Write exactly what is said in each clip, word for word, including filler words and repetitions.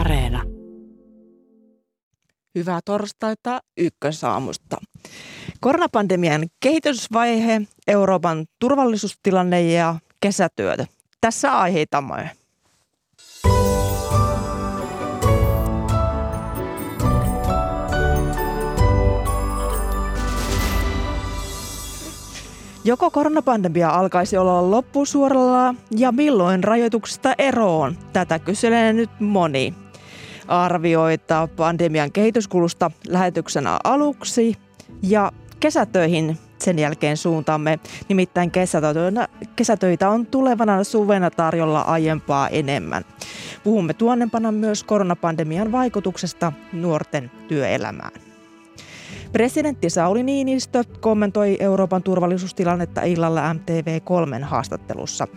Areena. Hyvää torstaita ykkösaamusta. Koronapandemian kehitysvaihe, Euroopan turvallisuustilanne ja kesätyötä. Tässä aiheitamme. Joko koronapandemia alkaisi olla loppusuoralla ja milloin rajoituksista eroon? Tätä kyselee nyt moni. Arvioita pandemian kehityskulusta lähetyksenä aluksi ja kesätöihin sen jälkeen suuntaamme. Nimittäin kesätöitä on tulevana suvena tarjolla aiempaa enemmän. Puhumme tuonnempana myös koronapandemian vaikutuksesta nuorten työelämään. Presidentti Sauli Niinistö kommentoi Euroopan turvallisuustilannetta illalla M T V kolmen haastattelussa.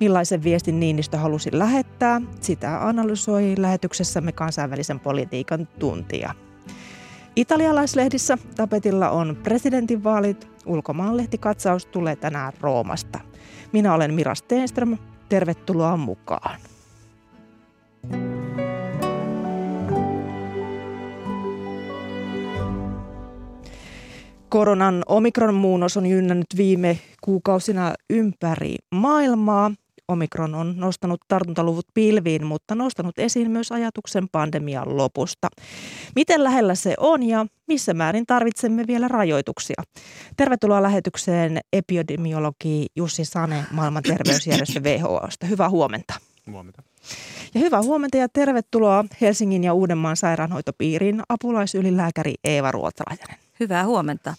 Millaisen viestin Niinistö halusi lähettää, sitä analysoi lähetyksessämme kansainvälisen politiikan tuntija. Italialaislehdissä tapetilla on presidentinvaalit. Ulkomaanlehtikatsaus tulee tänään Roomasta. Minä olen Mira Stenström. Tervetuloa mukaan. Koronan omikron-muunnos on jynnännyt viime kuukausina ympäri maailmaa. Omikron on nostanut tartuntaluvut pilviin, mutta nostanut esiin myös ajatuksen pandemian lopusta. Miten lähellä se on ja missä määrin tarvitsemme vielä rajoituksia? Tervetuloa lähetykseen epidemiologi Jussi Sane maailman terveysjärjestö W H O:sta. Hyvää huomenta. Huomenta. Ja hyvää huomenta ja tervetuloa Helsingin ja Uudenmaan sairaanhoitopiiriin apulaisylilääkäri Eeva Ruotsalainen. Hyvää huomenta.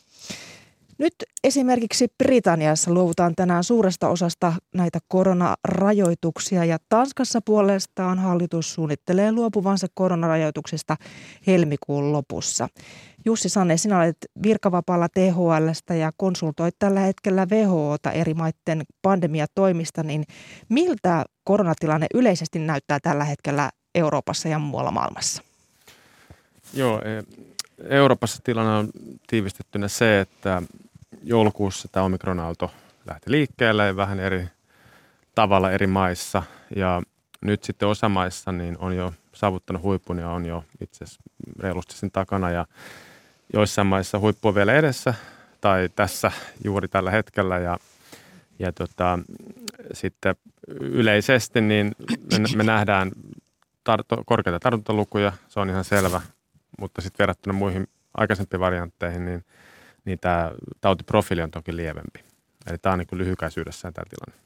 Nyt esimerkiksi Britanniassa luovutaan tänään suuresta osasta näitä koronarajoituksia ja Tanskassa puolestaan hallitus suunnittelee luopuvansa koronarajoituksista helmikuun lopussa. Jussi Sane, sinä olet virkavapaalla T H L:stä ja konsultoit tällä hetkellä W H O:ta eri maiden pandemiatoimista, niin miltä koronatilanne yleisesti näyttää tällä hetkellä Euroopassa ja muualla maailmassa? Joo, e- Euroopassa tilanne on tiivistettynä se, että joulukuussa tämä omikronaalto lähti liikkeelle vähän eri tavalla eri maissa. Ja nyt sitten osa maissa niin on jo saavuttanut huipun ja on jo itse asiassa reilusti sen takana. Ja joissain maissa huippu on vielä edessä tai tässä juuri tällä hetkellä. Ja, ja tota, sitten yleisesti niin me, me nähdään tarto, korkeita tartuntalukuja, se on ihan selvä. Mutta sitten verrattuna muihin aikaisempiin variantteihin, niin, niin tämä tautiprofiili on toki lievempi. Eli tämä on niin kuin lyhykäisyydessään tämä tilanne.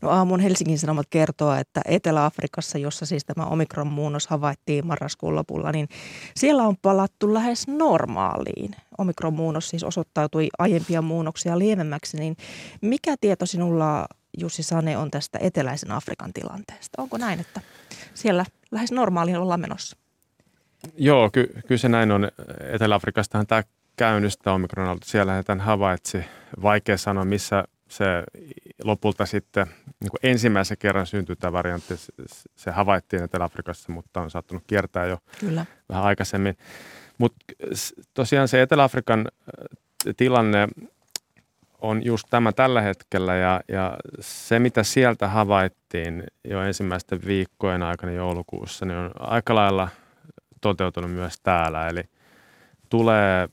No aamun Helsingin Sanomat kertoo, että Etelä-Afrikassa, jossa siis tämä omikron-muunnos havaittiin marraskuun lopulla, niin siellä on palattu lähes normaaliin. Omikron-muunnos siis osoittautui aiempia muunnoksia lievemmäksi, niin mikä tieto sinulla, Jussi Sane, on tästä eteläisen Afrikan tilanteesta? Onko näin, että siellä lähes normaaliin ollaan menossa? Joo, ky- kyllä se näin on. Etelä-Afrikastahan tämä käynnistää omikronaalto. Siellähän tämän havaitsi. Vaikea sanoa, missä se lopulta sitten niin kuin ensimmäisen kerran syntyi tämä variantti. Se havaittiin Etelä-Afrikassa, mutta on saattanut kiertää jo kyllä vähän aikaisemmin. Mutta tosiaan se Etelä-Afrikan tilanne on just tämä tällä hetkellä ja, ja se, mitä sieltä havaittiin jo ensimmäisten viikkojen aikana joulukuussa, niin on aika lailla toteutunut myös täällä, eli tulee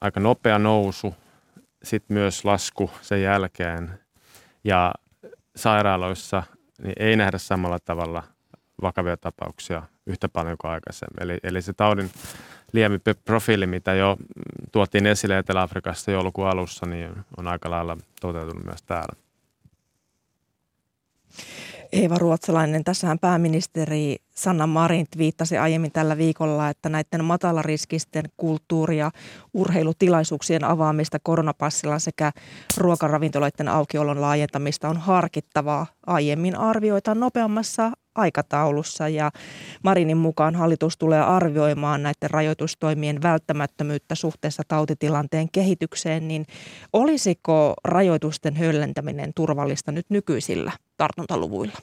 aika nopea nousu, sitten myös lasku sen jälkeen ja sairaaloissa niin ei nähdä samalla tavalla vakavia tapauksia yhtä paljon kuin aikaisemmin. Eli, eli se taudin lievempi profiili, mitä jo tuotiin esille Etelä-Afrikassa joulukuun alussa, niin on aika lailla toteutunut myös täällä. Eeva Ruotsalainen, tässähän pääministeri Sanna Marin viittasi aiemmin tällä viikolla, että näiden matalariskisten kulttuuri- ja urheilutilaisuuksien avaamista koronapassilla sekä ruokaravintoloiden aukiolon laajentamista on harkittavaa. Aiemmin arvioitaan nopeammassa aikataulussa ja Marinin mukaan hallitus tulee arvioimaan näiden rajoitustoimien välttämättömyyttä suhteessa tautitilanteen kehitykseen, niin olisiko rajoitusten höllentäminen turvallista nyt nykyisillä tartuntaluvuilla?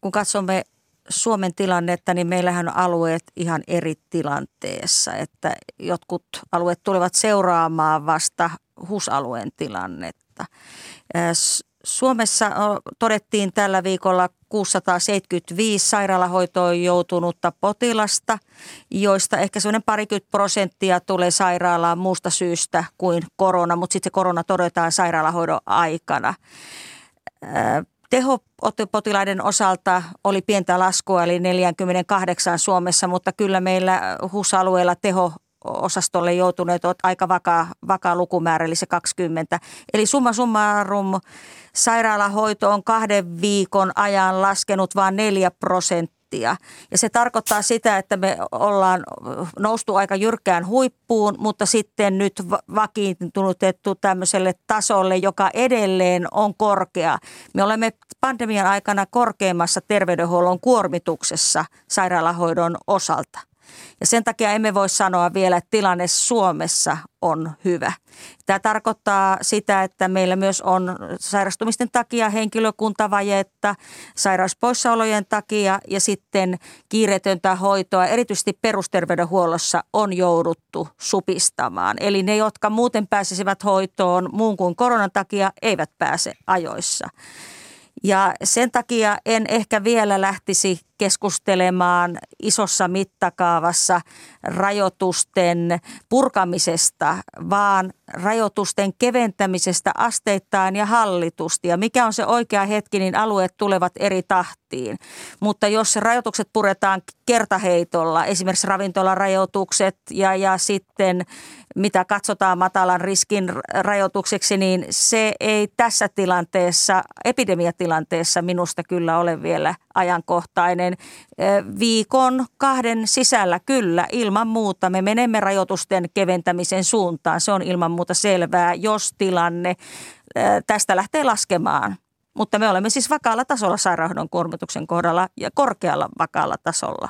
Kun katsomme Suomen tilannetta, niin meillähän on alueet ihan eri tilanteessa, että jotkut alueet tulevat seuraamaan vasta H U S-alueen tilannetta. Suomessa todettiin tällä viikolla kuusisataaseitsemänkymmentäviisi sairaalahoitoon joutunutta potilasta, joista ehkä semmoinen parikymmentä prosenttia tulee sairaalaan muusta syystä kuin korona, mutta sitten se korona todetaan sairaalahoidon aikana. Tehopotilaiden osalta oli pientä laskua, eli neljäkymmentäkahdeksan Suomessa, mutta kyllä meillä H U S-alueella teho osastolle joutuneet ovat aika vakaa, vakaa lukumäärä, eli se kaksikymmentä. Eli summa summarum sairaalahoito on kahden viikon ajan laskenut vain neljä prosenttia. Ja se tarkoittaa sitä, että me ollaan noustu aika jyrkkään huippuun, mutta sitten nyt vakiintunutettu tämmöiselle tasolle, joka edelleen on korkea. Me olemme pandemian aikana korkeimmassa terveydenhuollon kuormituksessa sairaalahoidon osalta. Ja sen takia emme voi sanoa vielä, että tilanne Suomessa on hyvä. Tämä tarkoittaa sitä, että meillä myös on sairastumisten takia henkilökuntavajetta, sairauspoissaolojen takia ja sitten kiireetöntä hoitoa. Erityisesti perusterveydenhuollossa on jouduttu supistamaan. Eli ne, jotka muuten pääsisivät hoitoon muun kuin koronan takia, eivät pääse ajoissa. Ja sen takia en ehkä vielä lähtisi keskustelemaan isossa mittakaavassa rajoitusten purkamisesta, vaan rajoitusten keventämisestä asteittain ja hallitusti. Ja mikä on se oikea hetki, niin alueet tulevat eri tahtiin. Mutta jos rajoitukset puretaan kertaheitolla, esimerkiksi ravintolarajoitukset ja, ja sitten mitä katsotaan matalan riskin rajoitukseksi, niin se ei tässä tilanteessa, epidemiatilanteessa minusta kyllä ole vielä ajankohtainen. Viikon kahden sisällä kyllä ilman muuta me menemme rajoitusten keventämisen suuntaan. Se on ilman muuta selvää, jos tilanne tästä lähtee laskemaan. Mutta me olemme siis vakaalla tasolla sairaanhoidon kuormituksen kohdalla ja korkealla vakaalla tasolla.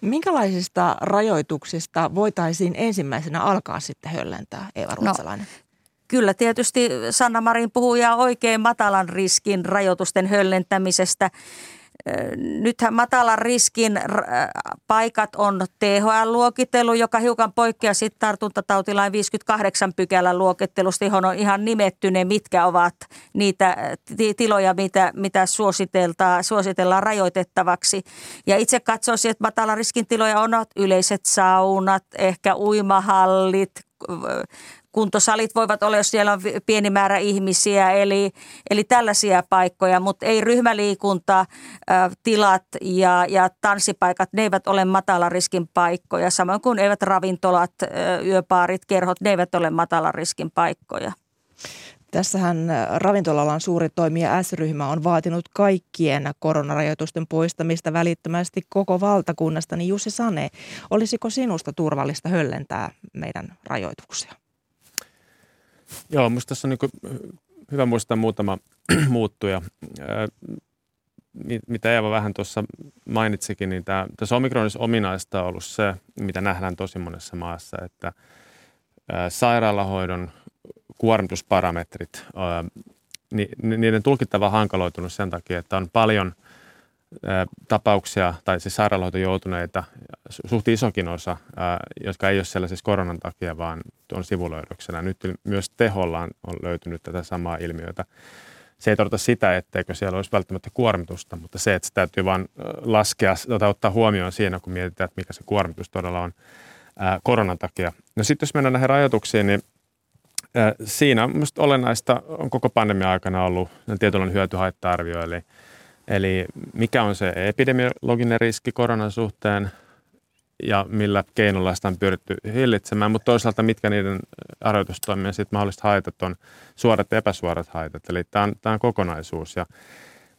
Minkälaisista rajoituksista voitaisiin ensimmäisenä alkaa sitten höllentää, Eeva Ruotsalainen? No, kyllä tietysti Sanna Marin puhuu ihan oikein matalan riskin rajoitusten höllentämisestä. Nythän matalan riskin paikat on T H L-luokittelu, joka hiukan poikkeaa sitten tartuntatautilain viisikymmentäkahdeksan pykälän luokittelusta, johon on ihan nimetty ne, mitkä ovat niitä tiloja, mitä, mitä suositellaan, suositellaan rajoitettavaksi. Ja itse katsoisin, että matalan riskin tiloja on yleiset saunat, ehkä uimahallit, kuntosalit voivat olla, jos siellä on pieni määrä ihmisiä, eli, eli tällaisia paikkoja, mutta ei ryhmäliikunta, tilat ja, ja tanssipaikat, ne eivät ole matalan riskin paikkoja. Samoin kuin eivät ravintolat, yöpaarit, kerhot, ne eivät ole matalan riskin paikkoja. Tässähän ravintola-alan suuri toimija S-ryhmä on vaatinut kaikkien koronarajoitusten poistamista välittömästi koko valtakunnasta. Niin Jussi Sane, olisiko sinusta turvallista höllentää meidän rajoituksia? Joo, minusta tässä on niin hyvä muistaa muutama muuttuja. Ää, mitä Eeva vähän tuossa mainitsikin, niin tämä, tässä Omikronissa ominaista on ollut se, mitä nähdään tosi monessa maassa, että ää, sairaalahoidon kuormitusparametrit, ää, ni, niiden tulkittava on hankaloitunut sen takia, että on paljon ää, tapauksia tai siis sairaalahoito joutuneita, suht isokin osa, ää, jotka ei ole siellä siis koronan takia, vaan on sivulöydöksenä. Nyt myös tehollaan on löytynyt tätä samaa ilmiötä. Se ei tarkoita sitä, etteikö siellä olisi välttämättä kuormitusta, mutta se, että se täytyy vaan laskea, ottaa huomioon siinä, kun mietitään, että mikä se kuormitus todella on ää, koronan takia. No sitten jos mennään näihin rajoituksiin, niin ää, siinä minusta olennaista on koko pandemian aikana ollut tietynlainen hyöty-haitta-arvio, eli, eli mikä on se epidemiologinen riski koronan suhteen, ja millä keinolla sitä on pyritty hillitsemään, mutta toisaalta mitkä niiden rajoitustoimien sitten mahdolliset haitat on, suorat ja epäsuorat haitat. Eli tämä on, tämä on kokonaisuus. Ja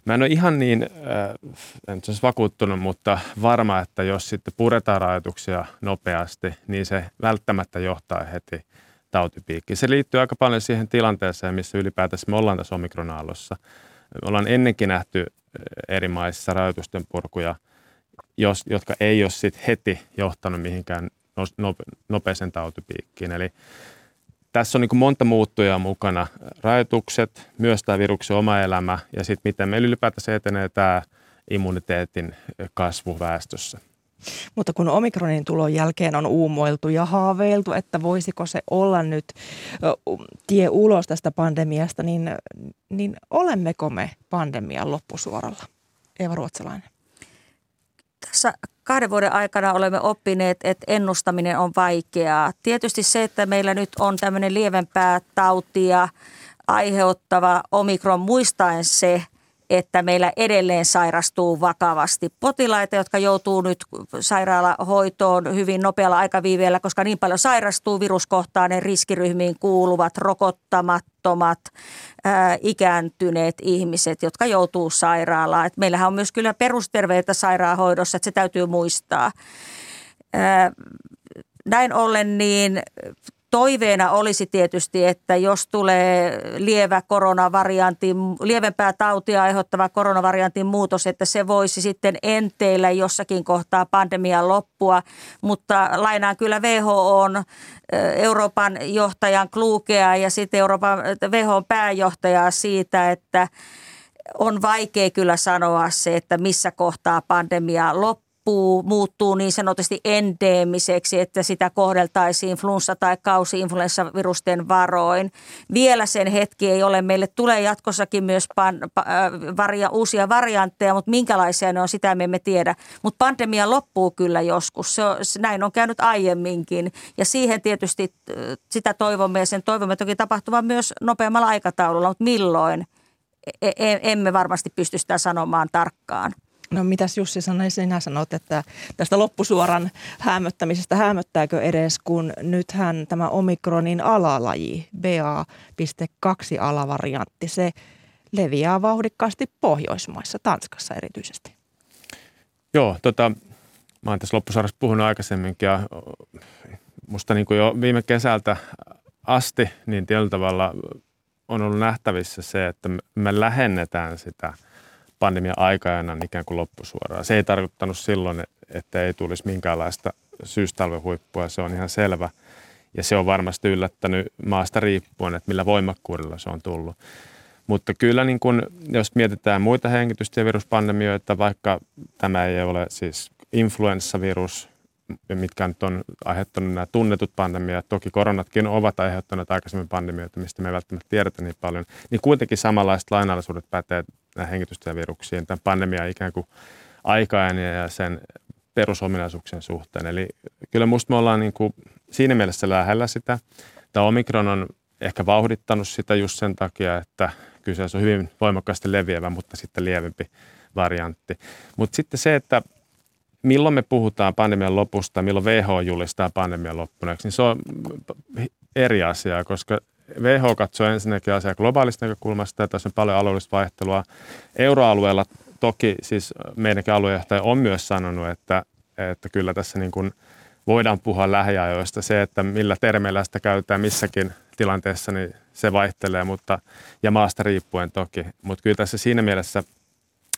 mä en ole ihan niin, äh, en ole vakuuttunut, mutta varma, että jos sitten puretaan rajoituksia nopeasti, niin se välttämättä johtaa heti tautipiikkiin. Se liittyy aika paljon siihen tilanteeseen, missä ylipäätänsä me ollaan tässä omikronaallossa. Me ollaan ennenkin nähty eri maissa rajoitusten purkuja, Jos, jotka ei ole sit heti johtanut mihinkään nopeeseen tautipiikkiin. Eli tässä on niin kuin monta muuttujaa mukana. Rajoitukset, myös tämä viruksen oma elämä ja sitten miten meillä ylipäätänsä etenee tämä immuniteetin kasvu väestössä. Mutta kun Omikronin tulon jälkeen on uumoiltu ja haaveiltu, että voisiko se olla nyt tie ulos tästä pandemiasta, niin, niin olemmeko me pandemian loppusuoralla? Eeva Ruotsalainen? Tässä kahden vuoden aikana olemme oppineet, että ennustaminen on vaikeaa. Tietysti se, että meillä nyt on tämmöinen lievempää tautia aiheuttava omikron muistaen se, että meillä edelleen sairastuu vakavasti potilaita, jotka joutuu nyt sairaalahoitoon hyvin nopealla aikaviiveellä, koska niin paljon sairastuu viruskohtainen riskiryhmiin kuuluvat, rokottamattomat, ää, ikääntyneet ihmiset, jotka joutuu sairaalaan. Et meillähän on myös kyllä perusterveitä sairaanhoidossa, että se täytyy muistaa. Ää, näin ollen niin... Toiveena olisi tietysti, että jos tulee lievä koronavariantin, lievempää tautia aiheuttava koronavariantin muutos, että se voisi sitten enteillä jossakin kohtaa pandemian loppua. Mutta lainaan kyllä W H O:n Euroopan johtajan Klugea ja sitten Euroopan W H O:n pääjohtajaa siitä, että on vaikea kyllä sanoa se, että missä kohtaa pandemia loppuu. Muuttuu niin sanotusti endeemiseksi, että sitä kohdeltaisiin flunssa- tai kausi-influenssavirusten varoin. Vielä sen hetki ei ole. Meille tulee jatkossakin myös pan, pa, varia, uusia variantteja, mutta minkälaisia ne on, sitä me emme tiedä. Mutta pandemia loppuu kyllä joskus. Se on, näin on käynyt aiemminkin. Ja siihen tietysti sitä toivomme ja sen toivomme toki tapahtuvan myös nopeammalla aikataululla, mutta milloin emme varmasti pysty sitä sanomaan tarkkaan. No mitäs Jussi sanoi, sinä sanot, että tästä loppusuoran häämöttämisestä häämöttääkö edes, kun nythän tämä omikronin alalaji, B A piste kaksi alavariantti, se leviää vauhdikkaasti Pohjoismaissa, Tanskassa erityisesti. Joo, tota, mä oon tässä loppusuorassa puhunut aikaisemminkin ja musta niin kuin jo viime kesältä asti niin tietyllä tavalla on ollut nähtävissä se, että me lähennetään sitä pandemian aikajana ikään kuin loppusuoraan. Se ei tarkoittanut silloin, että ei tulisi minkäänlaista syystalvehuippua, se on ihan selvä. Ja se on varmasti yllättänyt maasta riippuen, että millä voimakkuudella se on tullut. Mutta kyllä niin kun, jos mietitään muita hengitystieviruspandemioita, vaikka tämä ei ole siis influenssavirus, mitkä nyt on aiheuttanut nämä tunnetut pandemiat, toki koronatkin ovat aiheuttaneet aikaisemmin pandemioita, mistä me ei välttämättä tiedetä niin paljon, niin kuitenkin samanlaiset lainalaisuudet pätee näihin hengitystieviruksiin, tämän pandemian ikään kuin aikainen ja sen perusominaisuuksien suhteen. Eli kyllä musta me ollaan niin kuin siinä mielessä lähellä sitä. Tämä omikron on ehkä vauhdittanut sitä just sen takia, että kyseessä on hyvin voimakkaasti leviävä, mutta sitten lievempi variantti. Mutta sitten se, että milloin me puhutaan pandemian lopusta, milloin W H O julistaa pandemian loppuneeksi, niin se on eri asiaa, koska W H O katsoo ensinnäkin asiaa globaalista näkökulmasta ja tässä on paljon alueellista vaihtelua. Euroalueella toki siis meidänkin aluejohtaja on myös sanonut, että, että kyllä tässä niin kuin voidaan puhua lähiajoista. Se, että millä termeillä sitä käytetään missäkin tilanteessa, niin se vaihtelee mutta, ja maasta riippuen toki. Mutta kyllä tässä siinä mielessä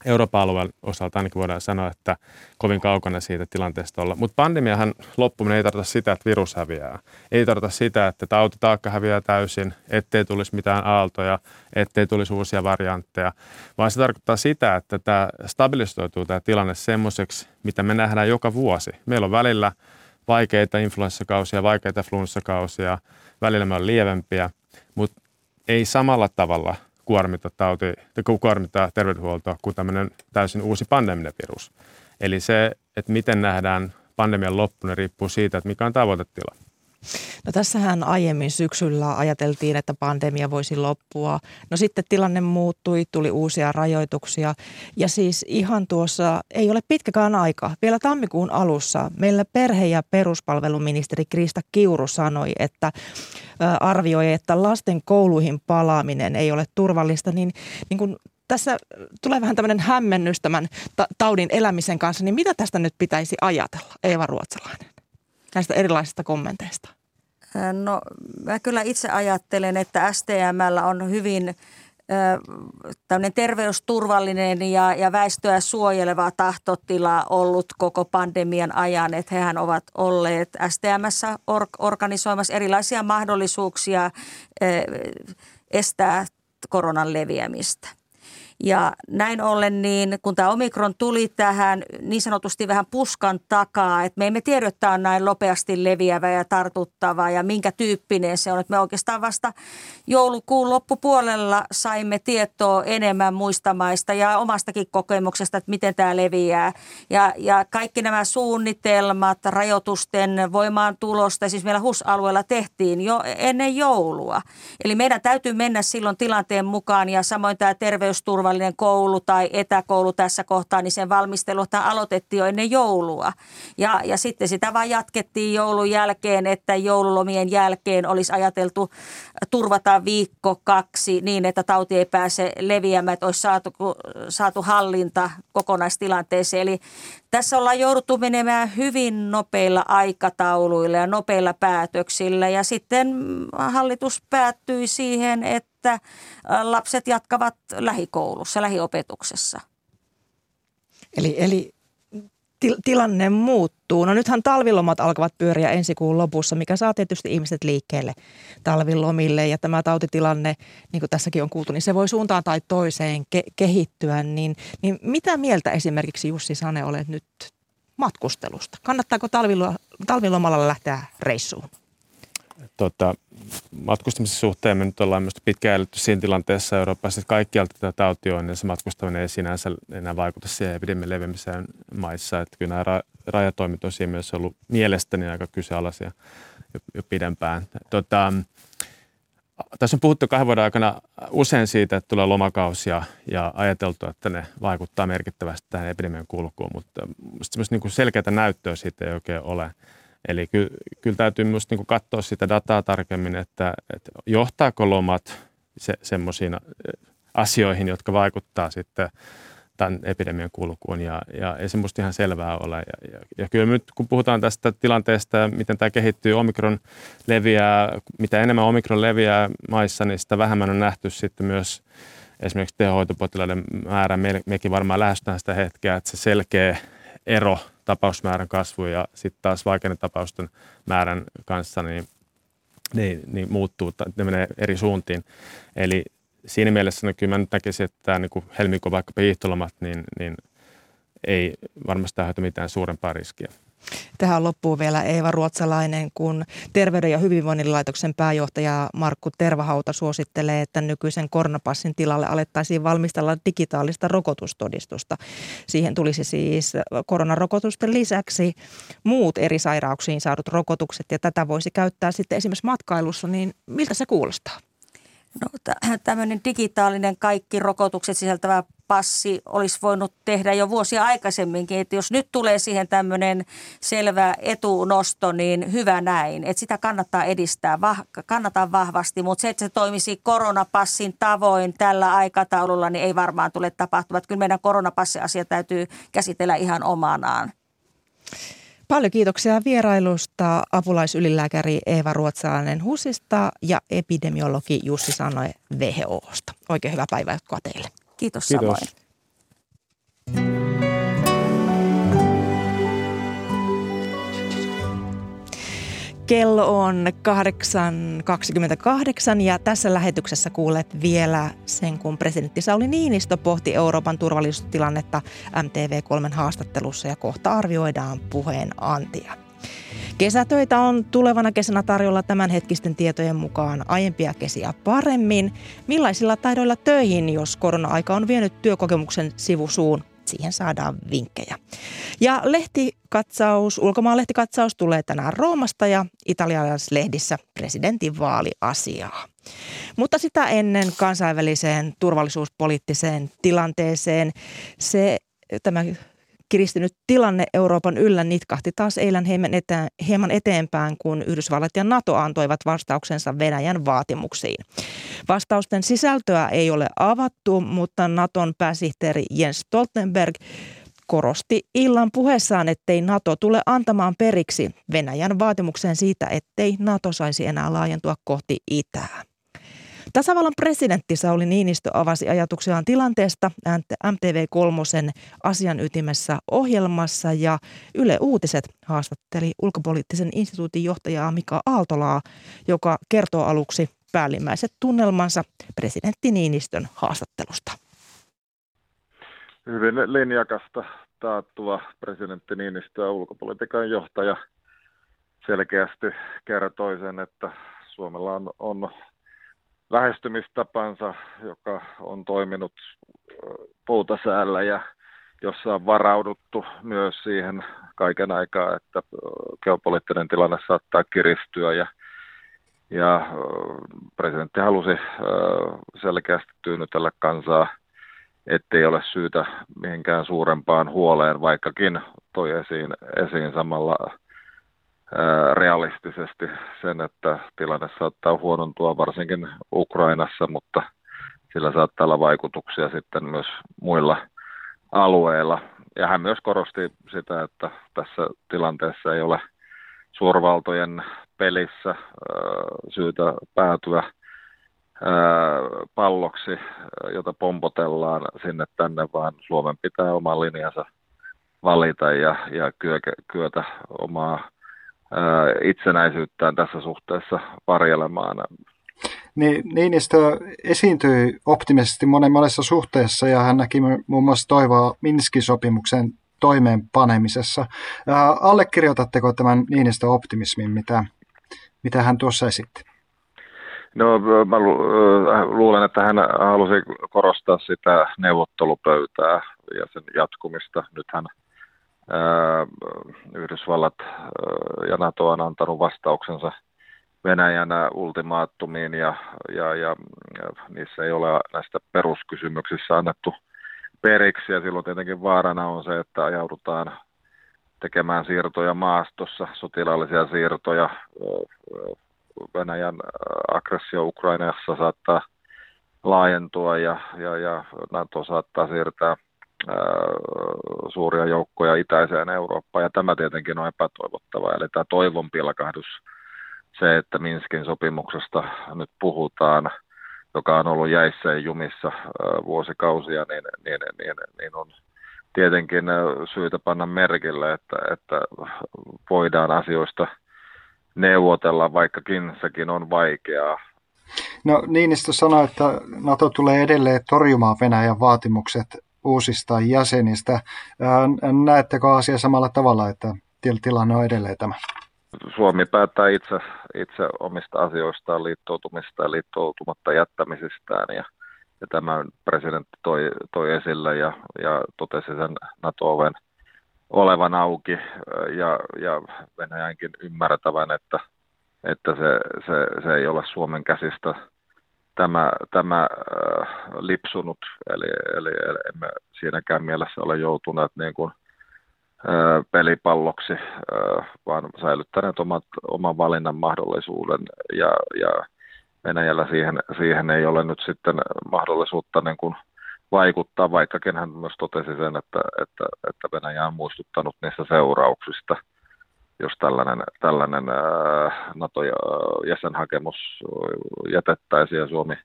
Euroopan alueen osalta ainakin voidaan sanoa, että kovin kaukana siitä tilanteesta olla. Mutta pandemiahan loppuminen ei tarkoita sitä, että virus häviää. Ei tarkoita sitä, että tautitaakka häviää täysin, ettei tulisi mitään aaltoja, ettei tulisi uusia variantteja. Vaan se tarkoittaa sitä, että tämä stabilisoituu tämä tilanne semmoiseksi, mitä me nähdään joka vuosi. Meillä on välillä vaikeita influenssakausia, vaikeita flunssakausia, välillä me on lievempiä, mutta ei samalla tavalla kuormittaa tauti, kuormittaa terveydenhuoltoa kuin tämmöinen täysin uusi pandeminen virus. Eli se, että miten nähdään pandemian loppuun, riippuu siitä, että mikä on tavoitetila. No tässähän aiemmin syksyllä ajateltiin, että pandemia voisi loppua. No sitten tilanne muuttui, tuli uusia rajoituksia ja siis ihan tuossa ei ole pitkäkään aika. Vielä tammikuun alussa meillä perhe- ja peruspalveluministeri Krista Kiuru sanoi, että arvioi, että lasten kouluihin palaaminen ei ole turvallista, niin, niin kun tässä tulee vähän tämmöinen hämmennys tämän ta- taudin elämisen kanssa, niin mitä tästä nyt pitäisi ajatella, Eeva Ruotsalainen? Näistä erilaisista kommenteista? No mä kyllä itse ajattelen, että S T M:llä on hyvin tämmöinen terveysturvallinen ja, ja väestöä suojeleva tahtotila ollut koko pandemian ajan. Että hehän ovat olleet S T M:ssä or, organisoimassa erilaisia mahdollisuuksia estää koronan leviämistä. Ja näin ollen, niin kun tämä Omikron tuli tähän niin sanotusti vähän puskan takaa, että me emme tiedä, että tämä on näin nopeasti leviävä ja tartuttava ja minkä tyyppinen se on. Että me oikeastaan vasta joulukuun loppupuolella saimme tietoa enemmän muista maista ja omastakin kokemuksesta, että miten tämä leviää. Ja, ja kaikki nämä suunnitelmat, rajoitusten voimaantulosta, siis meillä H U S-alueella tehtiin jo ennen joulua. Eli meidän täytyy mennä silloin tilanteen mukaan ja samoin tämä terveysturva, koulu tai etäkoulu tässä kohtaa, niin sen valmistelu aloitettiin jo ennen joulua. Ja, ja sitten sitä vaan jatkettiin joulun jälkeen, että joululomien jälkeen olisi ajateltu turvata viikko kaksi niin, että tauti ei pääse leviämään, että olisi saatu, saatu hallinta kokonaistilanteeseen. Eli tässä ollaan jouduttu menemään hyvin nopeilla aikatauluilla ja nopeilla päätöksillä ja sitten hallitus päättyi siihen, että että lapset jatkavat lähikoulussa, lähiopetuksessa. Eli, eli til, tilanne muuttuu. No nythän talvilomat alkavat pyöriä ensi kuun lopussa, mikä saa tietysti ihmiset liikkeelle talvilomille. Ja tämä tautitilanne, niin kuin tässäkin on kuultu, niin se voi suuntaan tai toiseen ke, kehittyä. Niin, niin mitä mieltä esimerkiksi Jussi Sane olet nyt matkustelusta? Kannattaako talvilo, talvilomalla lähteä reissuun? Tota, matkustamisen suhteen me nyt ollaan myös pitkään eletty siinä tilanteessa Euroopassa, että kaikkialta tätä tautia on, ja se matkustaminen ei sinänsä enää vaikuta siihen epidemian leviämiseen maissa. Että kyllä nämä ra- rajatoimit on siinä myös ollut mielestäni aika kyseenalaisia jo, jo pidempään. Tota, tässä on puhuttu kahden vuoden aikana usein siitä, että tulee lomakausi ja, ja ajateltu, että ne vaikuttaa merkittävästi tähän epidemian kulkuun, mutta semmoista niin kuin selkeää näyttöä siitä ei oikein ole. Eli kyllä, kyllä täytyy myös niin katsoa sitä dataa tarkemmin, että, että johtaako lomat se, semmoisiin asioihin, jotka vaikuttaa sitten tämän epidemian kulkuun. Ja, ja ei semmoista ihan selvää ole. Ja, ja, ja kyllä nyt kun puhutaan tästä tilanteesta, miten tämä kehittyy, Omikron leviää, mitä enemmän Omikron leviää maissa, niin sitä vähemmän on nähty sitten myös esimerkiksi tehohoitopotilaiden määrä. Me, mekin varmaan lähestytään sitä hetkeä, että se selkeä ero tapausmäärän kasvu ja sitten taas vaikeiden tapausten määrän kanssa, niin, niin, niin muuttuu, ne menee eri suuntiin. Eli siinä mielessä no, kyllä mä nyt näkisin, että tämä niin helmikuun vaikkapa hiihtolomat, niin, niin ei varmasti aiheuta mitään suurempaa riskiä. Tähän loppuun vielä Eeva Ruotsalainen, kun Terveyden ja hyvinvoinnin laitoksen pääjohtaja Markku Tervahauta suosittelee, että nykyisen koronapassin tilalle alettaisiin valmistella digitaalista rokotustodistusta. Siihen tulisi siis koronarokotusten lisäksi muut eri sairauksiin saadut rokotukset ja tätä voisi käyttää sitten esimerkiksi matkailussa, niin miltä se kuulostaa? No, tämmöinen digitaalinen kaikki rokotukset sisältävä passi olisi voinut tehdä jo vuosia aikaisemminkin, että jos nyt tulee siihen tämmöinen selvä etunosto, niin hyvä näin, että sitä kannattaa edistää, vah, kannattaa vahvasti, mutta se, että se toimisi koronapassin tavoin tällä aikataululla, niin ei varmaan tule tapahtumaan. Kyllä meidän koronapassiasia täytyy käsitellä ihan omanaan. Paljon kiitoksia vierailusta apulaisylilääkäri Eeva Ruotsalainen HUSista ja epidemiologi Jussi Sane W H O:sta. Oikein hyvää päivää teille. Kiitos, Kiitos. Samoin. Kello on kahdeksan kaksikymmentäkahdeksan ja tässä lähetyksessä kuulet vielä sen, kun presidentti Sauli Niinistö pohti Euroopan turvallisuustilannetta M T V kolmen haastattelussa ja kohta arvioidaan puheen antia. Kesätöitä on tulevana kesänä tarjolla tämänhetkisten tietojen mukaan aiempia kesiä paremmin. Millaisilla taidoilla töihin, jos korona-aika on vienyt työkokemuksen sivusuun? Siihen saadaan vinkkejä. Ja lehtikatsaus, ulkomaan lehtikatsaus tulee tänään Roomasta ja italialaisissa lehdissä presidentinvaaliasiaa. Mutta sitä ennen kansainväliseen turvallisuuspoliittiseen tilanteeseen se tämä kiristynyt tilanne Euroopan yllä nitkahti taas eilen hieman eteenpäin, kun Yhdysvallat ja NATO antoivat vastauksensa Venäjän vaatimuksiin. Vastausten sisältöä ei ole avattu, mutta NATOn pääsihteeri Jens Stoltenberg korosti illan puheessaan, ettei NATO tule antamaan periksi Venäjän vaatimukseen siitä, ettei NATO saisi enää laajentua kohti itää. Tasavallan presidentti Sauli Niinistö avasi ajatuksiaan tilanteesta M T V kolme asian ytimessä ohjelmassa ja Yle Uutiset haastatteli ulkopoliittisen instituutin johtajaa Mika Aaltolaa, joka kertoo aluksi päällimmäiset tunnelmansa presidentti Niinistön haastattelusta. hyvin linjakasta taattua presidentti Niinistöä ulkopolitiikan johtaja selkeästi kertoi sen, että Suomella on, on lähestymistapansa, joka on toiminut poutasäällä ja jossa on varauduttu myös siihen kaiken aikaa, että geopoliittinen tilanne saattaa kiristyä ja, ja presidentti halusi selkeästi tyynnytellä kansaa, ettei ole syytä mihinkään suurempaan huoleen, vaikkakin toi esiin, esiin samalla realistisesti sen, että tilanne saattaa huonontua varsinkin Ukrainassa, mutta sillä saattaa olla vaikutuksia sitten myös muilla alueilla. Ja hän myös korosti sitä, että tässä tilanteessa ei ole suurvaltojen pelissä syytä päätyä palloksi, jota pompotellaan sinne tänne, vaan Suomen pitää oman linjansa valita ja, ja kyetä omaa itsenäisyyttään tässä suhteessa varjelemaan. Niin, Niinistö esiintyi optimisesti monen monessa suhteessa ja hän näki muun muassa toivoa Minskin sopimuksen toimeenpanemisessa. Ää, allekirjoitatteko tämän Niinistön optimismin, mitä, mitä hän tuossa esitti? No, mä lu- luulen, että hän halusi korostaa sitä neuvottelupöytää ja sen jatkumista. Nythän Yhdysvallat ja NATO on antanut vastauksensa Venäjän ultimaattumiin ja, ja, ja niissä ei ole näistä peruskysymyksissä annettu periksi ja silloin tietenkin vaarana on se, että ajaudutaan tekemään siirtoja maastossa, sotilaallisia siirtoja. Venäjän aggressio Ukrainassa saattaa laajentua ja, ja, ja NATO saattaa siirtää suuria joukkoja itäiseen Eurooppaan, ja tämä tietenkin on epätoivottavaa. Eli tämä toivonpilkahdus, se, että Minskin sopimuksesta nyt puhutaan, joka on ollut jäissä ja jumissa vuosikausia, niin, niin, niin, niin on tietenkin syytä panna merkille, että, että voidaan asioista neuvotella, vaikkakin sekin on vaikeaa. No, Niinistö sanoi, että NATO tulee edelleen torjumaan Venäjän vaatimukset uusista jäsenistä. Näettekö asiaa samalla tavalla, että tilanne on edelleen tämä? Suomi päättää itse, itse omista asioistaan, liittoutumista ja liittoutumatta jättämisistään. Ja, ja tämän presidentti toi, toi esille ja, ja totesi sen NATO-oven olevan auki ja, ja Venäjänkin ymmärtävän, että, että se, se, se ei ole Suomen käsistä. Tämä, tämä äh, lipsunut, eli, eli, eli emme siinäkään mielessä ole joutuneet niin kuin, äh, pelipalloksi, äh, vaan säilyttäneet omat, oman valinnan mahdollisuuden. Ja, ja Venäjällä siihen, siihen ei ole nyt sitten mahdollisuutta niin kuin vaikuttaa, vaikkakin hän myös totesi sen, että, että, että Venäjä on muistuttanut niistä seurauksista, jos tällainen, tällainen NATO-jäsenhakemus jätettäisiin ja Suomi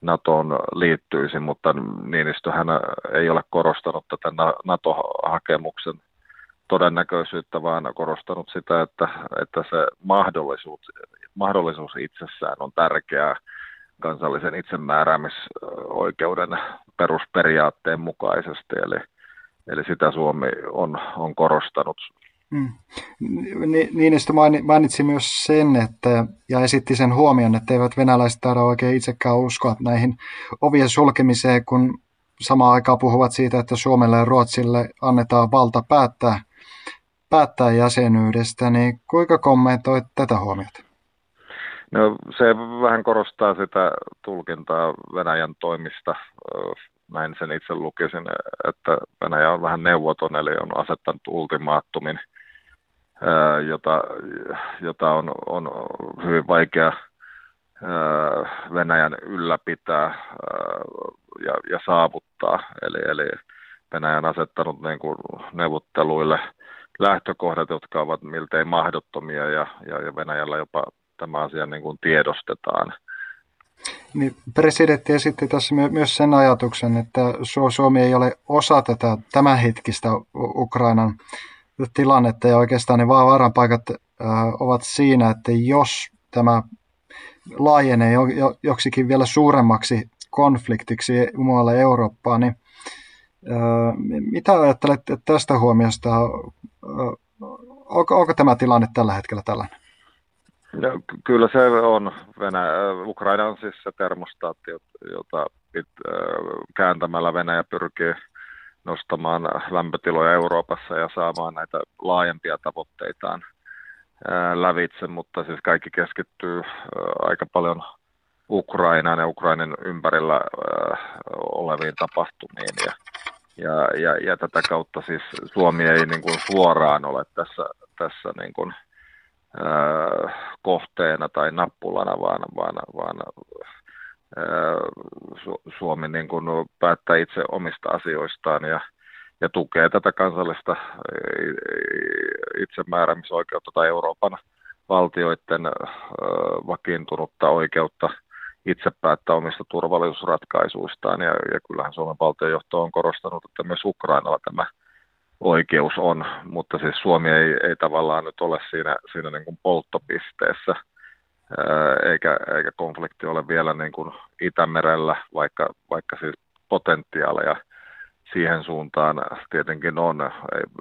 NATOon liittyisi, mutta Niinistöhän ei ole korostanut tätä NATO-hakemuksen todennäköisyyttä, vaan korostanut sitä, että, että se mahdollisuus, mahdollisuus itsessään on tärkeää kansallisen itsemääräämisoikeuden perusperiaatteen mukaisesti, eli, eli sitä Suomi on, on korostanut. Mm. Niinistö mainitsi myös sen, että, ja esitti sen huomion, että eivät venäläiset taida oikein itsekään uskoa näihin ovien sulkemiseen, kun samaan aikaan puhuvat siitä, että Suomelle ja Ruotsille annetaan valta päättää, päättää jäsenyydestä, niin kuinka kommentoit tätä huomiota? No, se vähän korostaa sitä tulkintaa Venäjän toimista. Näin sen itse lukisin, että Venäjä on vähän neuvoton, eli on asettanut ultimaattumin, jota, jota on, on hyvin vaikea Venäjän ylläpitää ja, ja saavuttaa. Eli, eli Venäjä on asettanut niin kuin neuvotteluille lähtökohdat, jotka ovat miltei mahdottomia, ja, ja Venäjällä jopa tämä asia niin kuin tiedostetaan. Niin, presidentti esitti tässä myös sen ajatuksen, että Suomi ei ole osa tätä tämänhetkistä Ukrainan tilannetta ja oikeastaan ne vaaranpaikat ovat siinä, että jos tämä laajenee joksikin vielä suuremmaksi konfliktiksi muualle Eurooppaan, niin Mitä ajattelet tästä huomiosta? Onko, onko tämä tilanne tällä hetkellä tällainen? No, kyllä se on. Venäjä, Ukraina on siis se termostaatti, jota it, kääntämällä Venäjä pyrkii nostamaan lämpötiloja Euroopassa ja saamaan näitä laajempia tavoitteitaan lävitse, mutta siis kaikki keskittyy aika paljon Ukrainaan ja Ukrainan ympärillä oleviin tapahtumiin. Ja, ja, ja, ja tätä kautta siis Suomi ei niin kuin suoraan ole tässä, tässä niin kuin, äh, kohteena tai nappulana, vaan, vaan, vaan äh, Suomi niin kuin päättää itse omista asioistaan ja, ja tukee tätä kansallista itsemääräämisoikeutta tai Euroopan valtioiden äh, vakiintunutta oikeutta itse päättää omista turvallisuusratkaisuistaan, ja, ja kyllähän Suomen valtionjohto on korostanut, että myös Ukrainalla tämä oikeus on, mutta siis Suomi ei, ei tavallaan nyt ole siinä, siinä niin kuin polttopisteessä, eikä, eikä konflikti ole vielä niin kuin Itämerellä, vaikka, vaikka siis potentiaalia siihen suuntaan tietenkin on. Ei,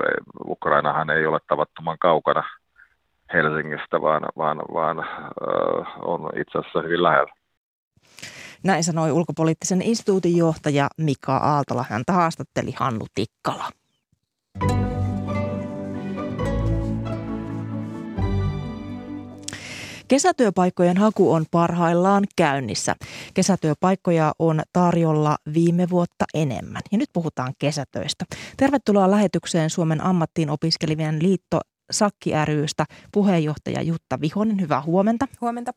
ei, Ukrainahan ei ole tavattoman kaukana Helsingistä, vaan, vaan, vaan äh, on itse asiassa hyvin lähellä. Näin sanoi Ulkopoliittisen instituutin johtaja Mika Aaltola. Häntä haastatteli Hannu Tikkala. Kesätyöpaikkojen haku on parhaillaan käynnissä. Kesätyöpaikkoja on tarjolla viime vuotta enemmän. Ja nyt puhutaan kesätöistä. Tervetuloa lähetykseen Suomen ammattiin opiskelevien liitto Sakki ry:stä puheenjohtaja Jutta Vihonen. Hyvää huomenta. Huomenta.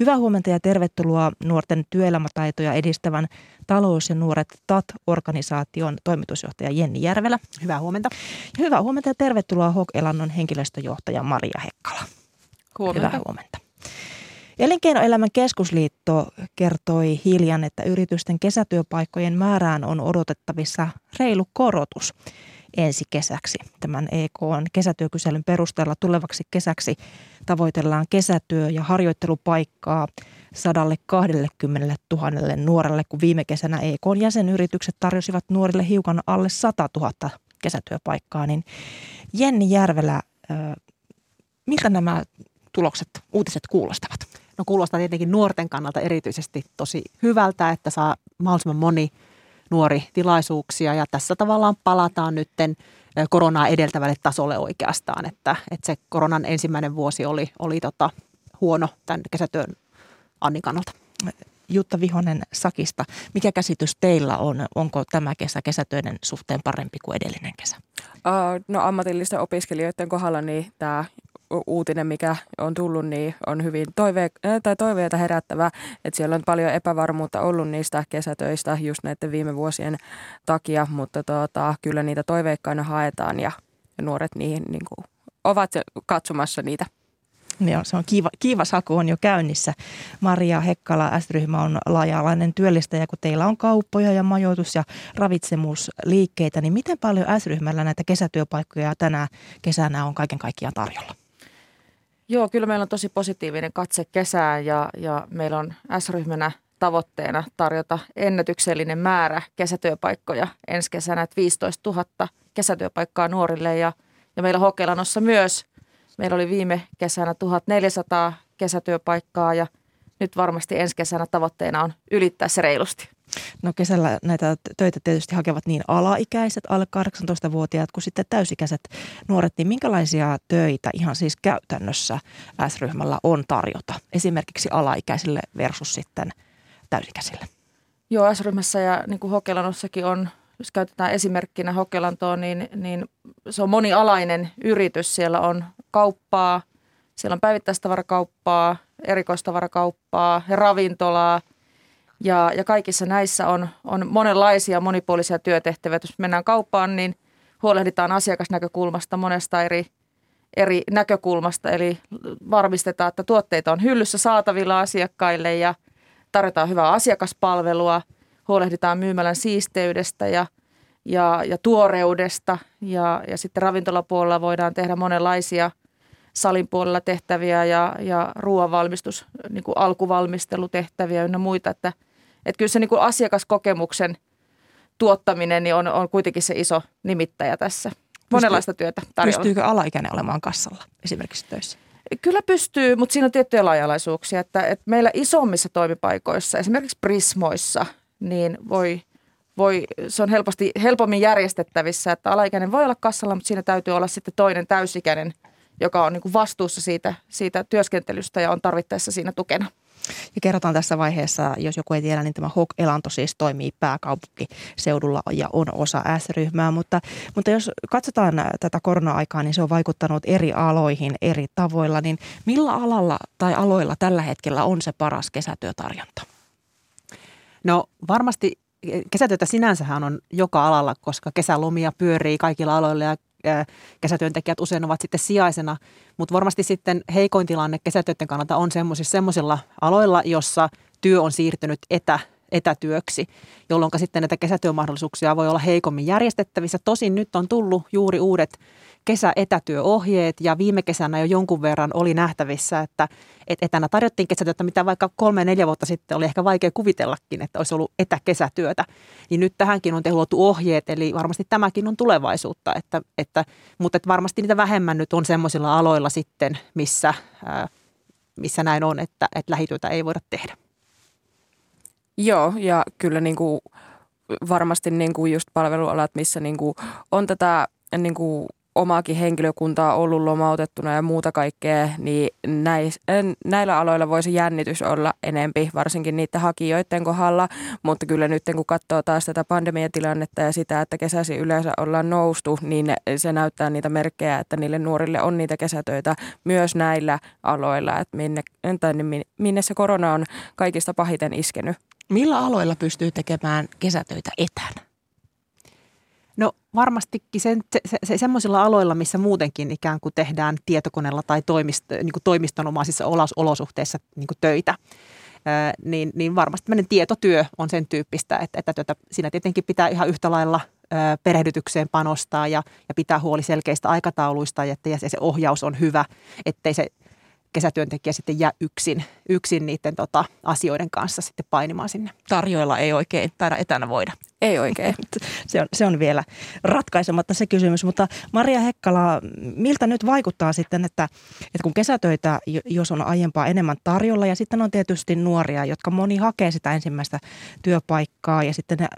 Hyvää huomenta ja tervetuloa nuorten työelämätaitoja edistävän talous- ja nuoret T A T-organisaation toimitusjohtaja Jenni Järvelä. Hyvää huomenta. Ja hyvää huomenta ja tervetuloa H O K-Elannon henkilöstöjohtaja Maria Hekkala. Huomenta. Hyvää huomenta. Elinkeinoelämän keskusliitto kertoi hiljan, että yritysten kesätyöpaikkojen määrään on odotettavissa reilu korotus ensi kesäksi. Tämän E K:n kesätyökyselyn perusteella tulevaksi kesäksi tavoitellaan kesätyö- ja harjoittelupaikkaa sata kaksikymmentä tuhatta nuorelle, kun viime kesänä E K:n jäsenyritykset tarjosivat nuorille hiukan alle sata tuhatta kesätyöpaikkaa. Niin Jenni Järvelä, miltä nämä tulokset, uutiset kuulostavat? No kuulostaa tietenkin nuorten kannalta erityisesti tosi hyvältä, että saa mahdollisimman moni nuori tilaisuuksia, ja tässä tavallaan palataan nytten koronaa edeltävälle tasolle oikeastaan, että, että se koronan ensimmäinen vuosi oli, oli tota huono tämän kesätyön annin kannalta. Jutta Vihonen Sakista, mikä käsitys teillä on? Onko tämä kesä kesätyöiden suhteen parempi kuin edellinen kesä? No ammatillisten opiskelijoiden kohdalla niin tämä uutinen, mikä on tullut, niin on hyvin toive- tai toiveita herättävä, että siellä on paljon epävarmuutta ollut niistä kesätöistä just näiden viime vuosien takia, mutta tuota, kyllä niitä toiveikkaina haetaan ja nuoret niihin niin kuin ovat katsomassa niitä. Joo, se on kiiva, kiivas haku on jo käynnissä. Maria Hekkala, S-ryhmä on laaja-alainen työllistäjä, kun teillä on kauppoja ja majoitus- ja ravitsemusliikkeitä, niin miten paljon S-ryhmällä näitä kesätyöpaikkoja tänä kesänä on kaiken kaikkiaan tarjolla? Joo, kyllä meillä on tosi positiivinen katse kesään ja, ja meillä on S-ryhmänä tavoitteena tarjota ennätyksellinen määrä kesätyöpaikkoja ensi kesänä, että viisitoistatuhatta kesätyöpaikkaa nuorille ja, ja meillä H O K-Elannossa myös. Meillä oli viime kesänä tuhatneljäsataa kesätyöpaikkaa ja nyt varmasti ensi kesänä tavoitteena on ylittää se reilusti. No kesällä näitä töitä tietysti hakevat niin alaikäiset, alle kahdeksantoistavuotiaat kuin sitten täysikäiset nuoret. Niin minkälaisia töitä ihan siis käytännössä S-ryhmällä on tarjota? Esimerkiksi alaikäisille versus sitten täysikäisille. Joo, S-ryhmässä ja niin kuin H O K-Elannossakin on, jos käytetään esimerkkinä H O K-Elantoa, niin, niin se on monialainen yritys. Siellä on kauppaa, siellä on päivittäistavarakauppaa, erikoistavarakauppaa ja ravintolaa. Ja, ja kaikissa näissä on, on monenlaisia monipuolisia työtehtäviä. Jos mennään kauppaan, niin huolehditaan asiakasnäkökulmasta monesta eri, eri näkökulmasta. Eli varmistetaan, että tuotteita on hyllyssä saatavilla asiakkaille ja tarjotaan hyvää asiakaspalvelua. Huolehditaan myymälän siisteydestä ja, ja, ja tuoreudesta. Ja, ja sitten ravintolapuolella voidaan tehdä monenlaisia salin puolella tehtäviä ja, ja ruoanvalmistus, niin kuin alkuvalmistelutehtäviä ynnä muita, että et kyllä se niin kuin asiakaskokemuksen tuottaminen niin on, on kuitenkin se iso nimittäjä tässä. Monenlaista työtä tarjolla. Pystyykö alaikäinen olemaan kassalla esimerkiksi töissä? Kyllä pystyy, mutta siinä on tiettyjä laajalaisuuksia. Että, että meillä isommissa toimipaikoissa, esimerkiksi Prismoissa, niin voi, voi, se on helposti, helpommin järjestettävissä, että alaikäinen voi olla kassalla, mutta siinä täytyy olla sitten toinen täysikäinen, joka on niin kuin vastuussa siitä, siitä työskentelystä ja on tarvittaessa siinä tukena. Ja kerrotaan tässä vaiheessa, jos joku ei tiedä, niin tämä H O K-Elanto siis toimii pääkaupunkiseudulla ja on osa S-ryhmää, mutta, mutta jos katsotaan tätä korona-aikaa, niin se on vaikuttanut eri aloihin eri tavoilla, niin millä alalla tai aloilla tällä hetkellä on se paras kesätyötarjonta? No varmasti kesätyötä sinänsähän on joka alalla, koska kesälomia pyörii kaikilla aloilla ja kesätyöntekijät usein ovat sitten sijaisena, mutta varmasti sitten heikoin tilanne kesätyöiden kannalta on semmoisilla aloilla, jossa työ on siirtynyt etä, etätyöksi, jolloin sitten näitä kesätyömahdollisuuksia voi olla heikommin järjestettävissä. Tosin nyt on tullut juuri uudet kesäetätyöohjeet ja viime kesänä jo jonkun verran oli nähtävissä, että etänä tarjottiin kesätyötä, mitä vaikka kolme, neljä vuotta sitten oli ehkä vaikea kuvitellakin, että olisi ollut etäkesätyötä. Niin nyt tähänkin on luotu ohjeet, eli varmasti tämäkin on tulevaisuutta, että, että, mutta että varmasti niitä vähemmän nyt on semmoisilla aloilla sitten, missä, ää, missä näin on, että, että lähityötä ei voida tehdä. Joo, ja kyllä niin kuin varmasti niin kuin just palvelualat, missä niin kuin on tätä niin kuin omaakin henkilökuntaa ollut lomautettuna ja muuta kaikkea, niin näis, näillä aloilla voisi jännitys olla enempi, varsinkin niiden hakijoiden kohdalla, mutta kyllä nyt kun katsoo taas tätä pandemiatilannetta ja sitä, että kesäsi yleensä ollaan noustu, niin se näyttää niitä merkkejä, että niille nuorille on niitä kesätöitä myös näillä aloilla, että minne, tai minne se korona on kaikista pahiten iskenyt. Millä aloilla pystyy tekemään kesätöitä etänä? No varmastikin sen, se, se, semmoisilla aloilla, missä muutenkin ikään kuin tehdään tietokoneella tai toimisto, niin kuin toimistonomaisissa olosuhteissa niin kuin töitä, ää, niin, niin varmasti tämmöinen tietotyö on sen tyyppistä, että, että työtä, siinä tietenkin pitää ihan yhtä lailla ää, perehdytykseen panostaa ja, ja pitää huoli selkeistä aikatauluista ja, että, ja se ohjaus on hyvä, ettei se kesätyöntekijä sitten jää yksin, yksin niiden tota, asioiden kanssa sitten painimaan sinne. Tarjoilla ei oikein, taida etänä voida. Ei oikein. se, on, se on vielä ratkaisematta se kysymys, mutta Maria Hekkala, miltä nyt vaikuttaa sitten, että, että kun kesätöitä, jos on aiempaa enemmän tarjolla ja sitten on tietysti nuoria, jotka moni hakee sitä ensimmäistä työpaikkaa ja sitten ne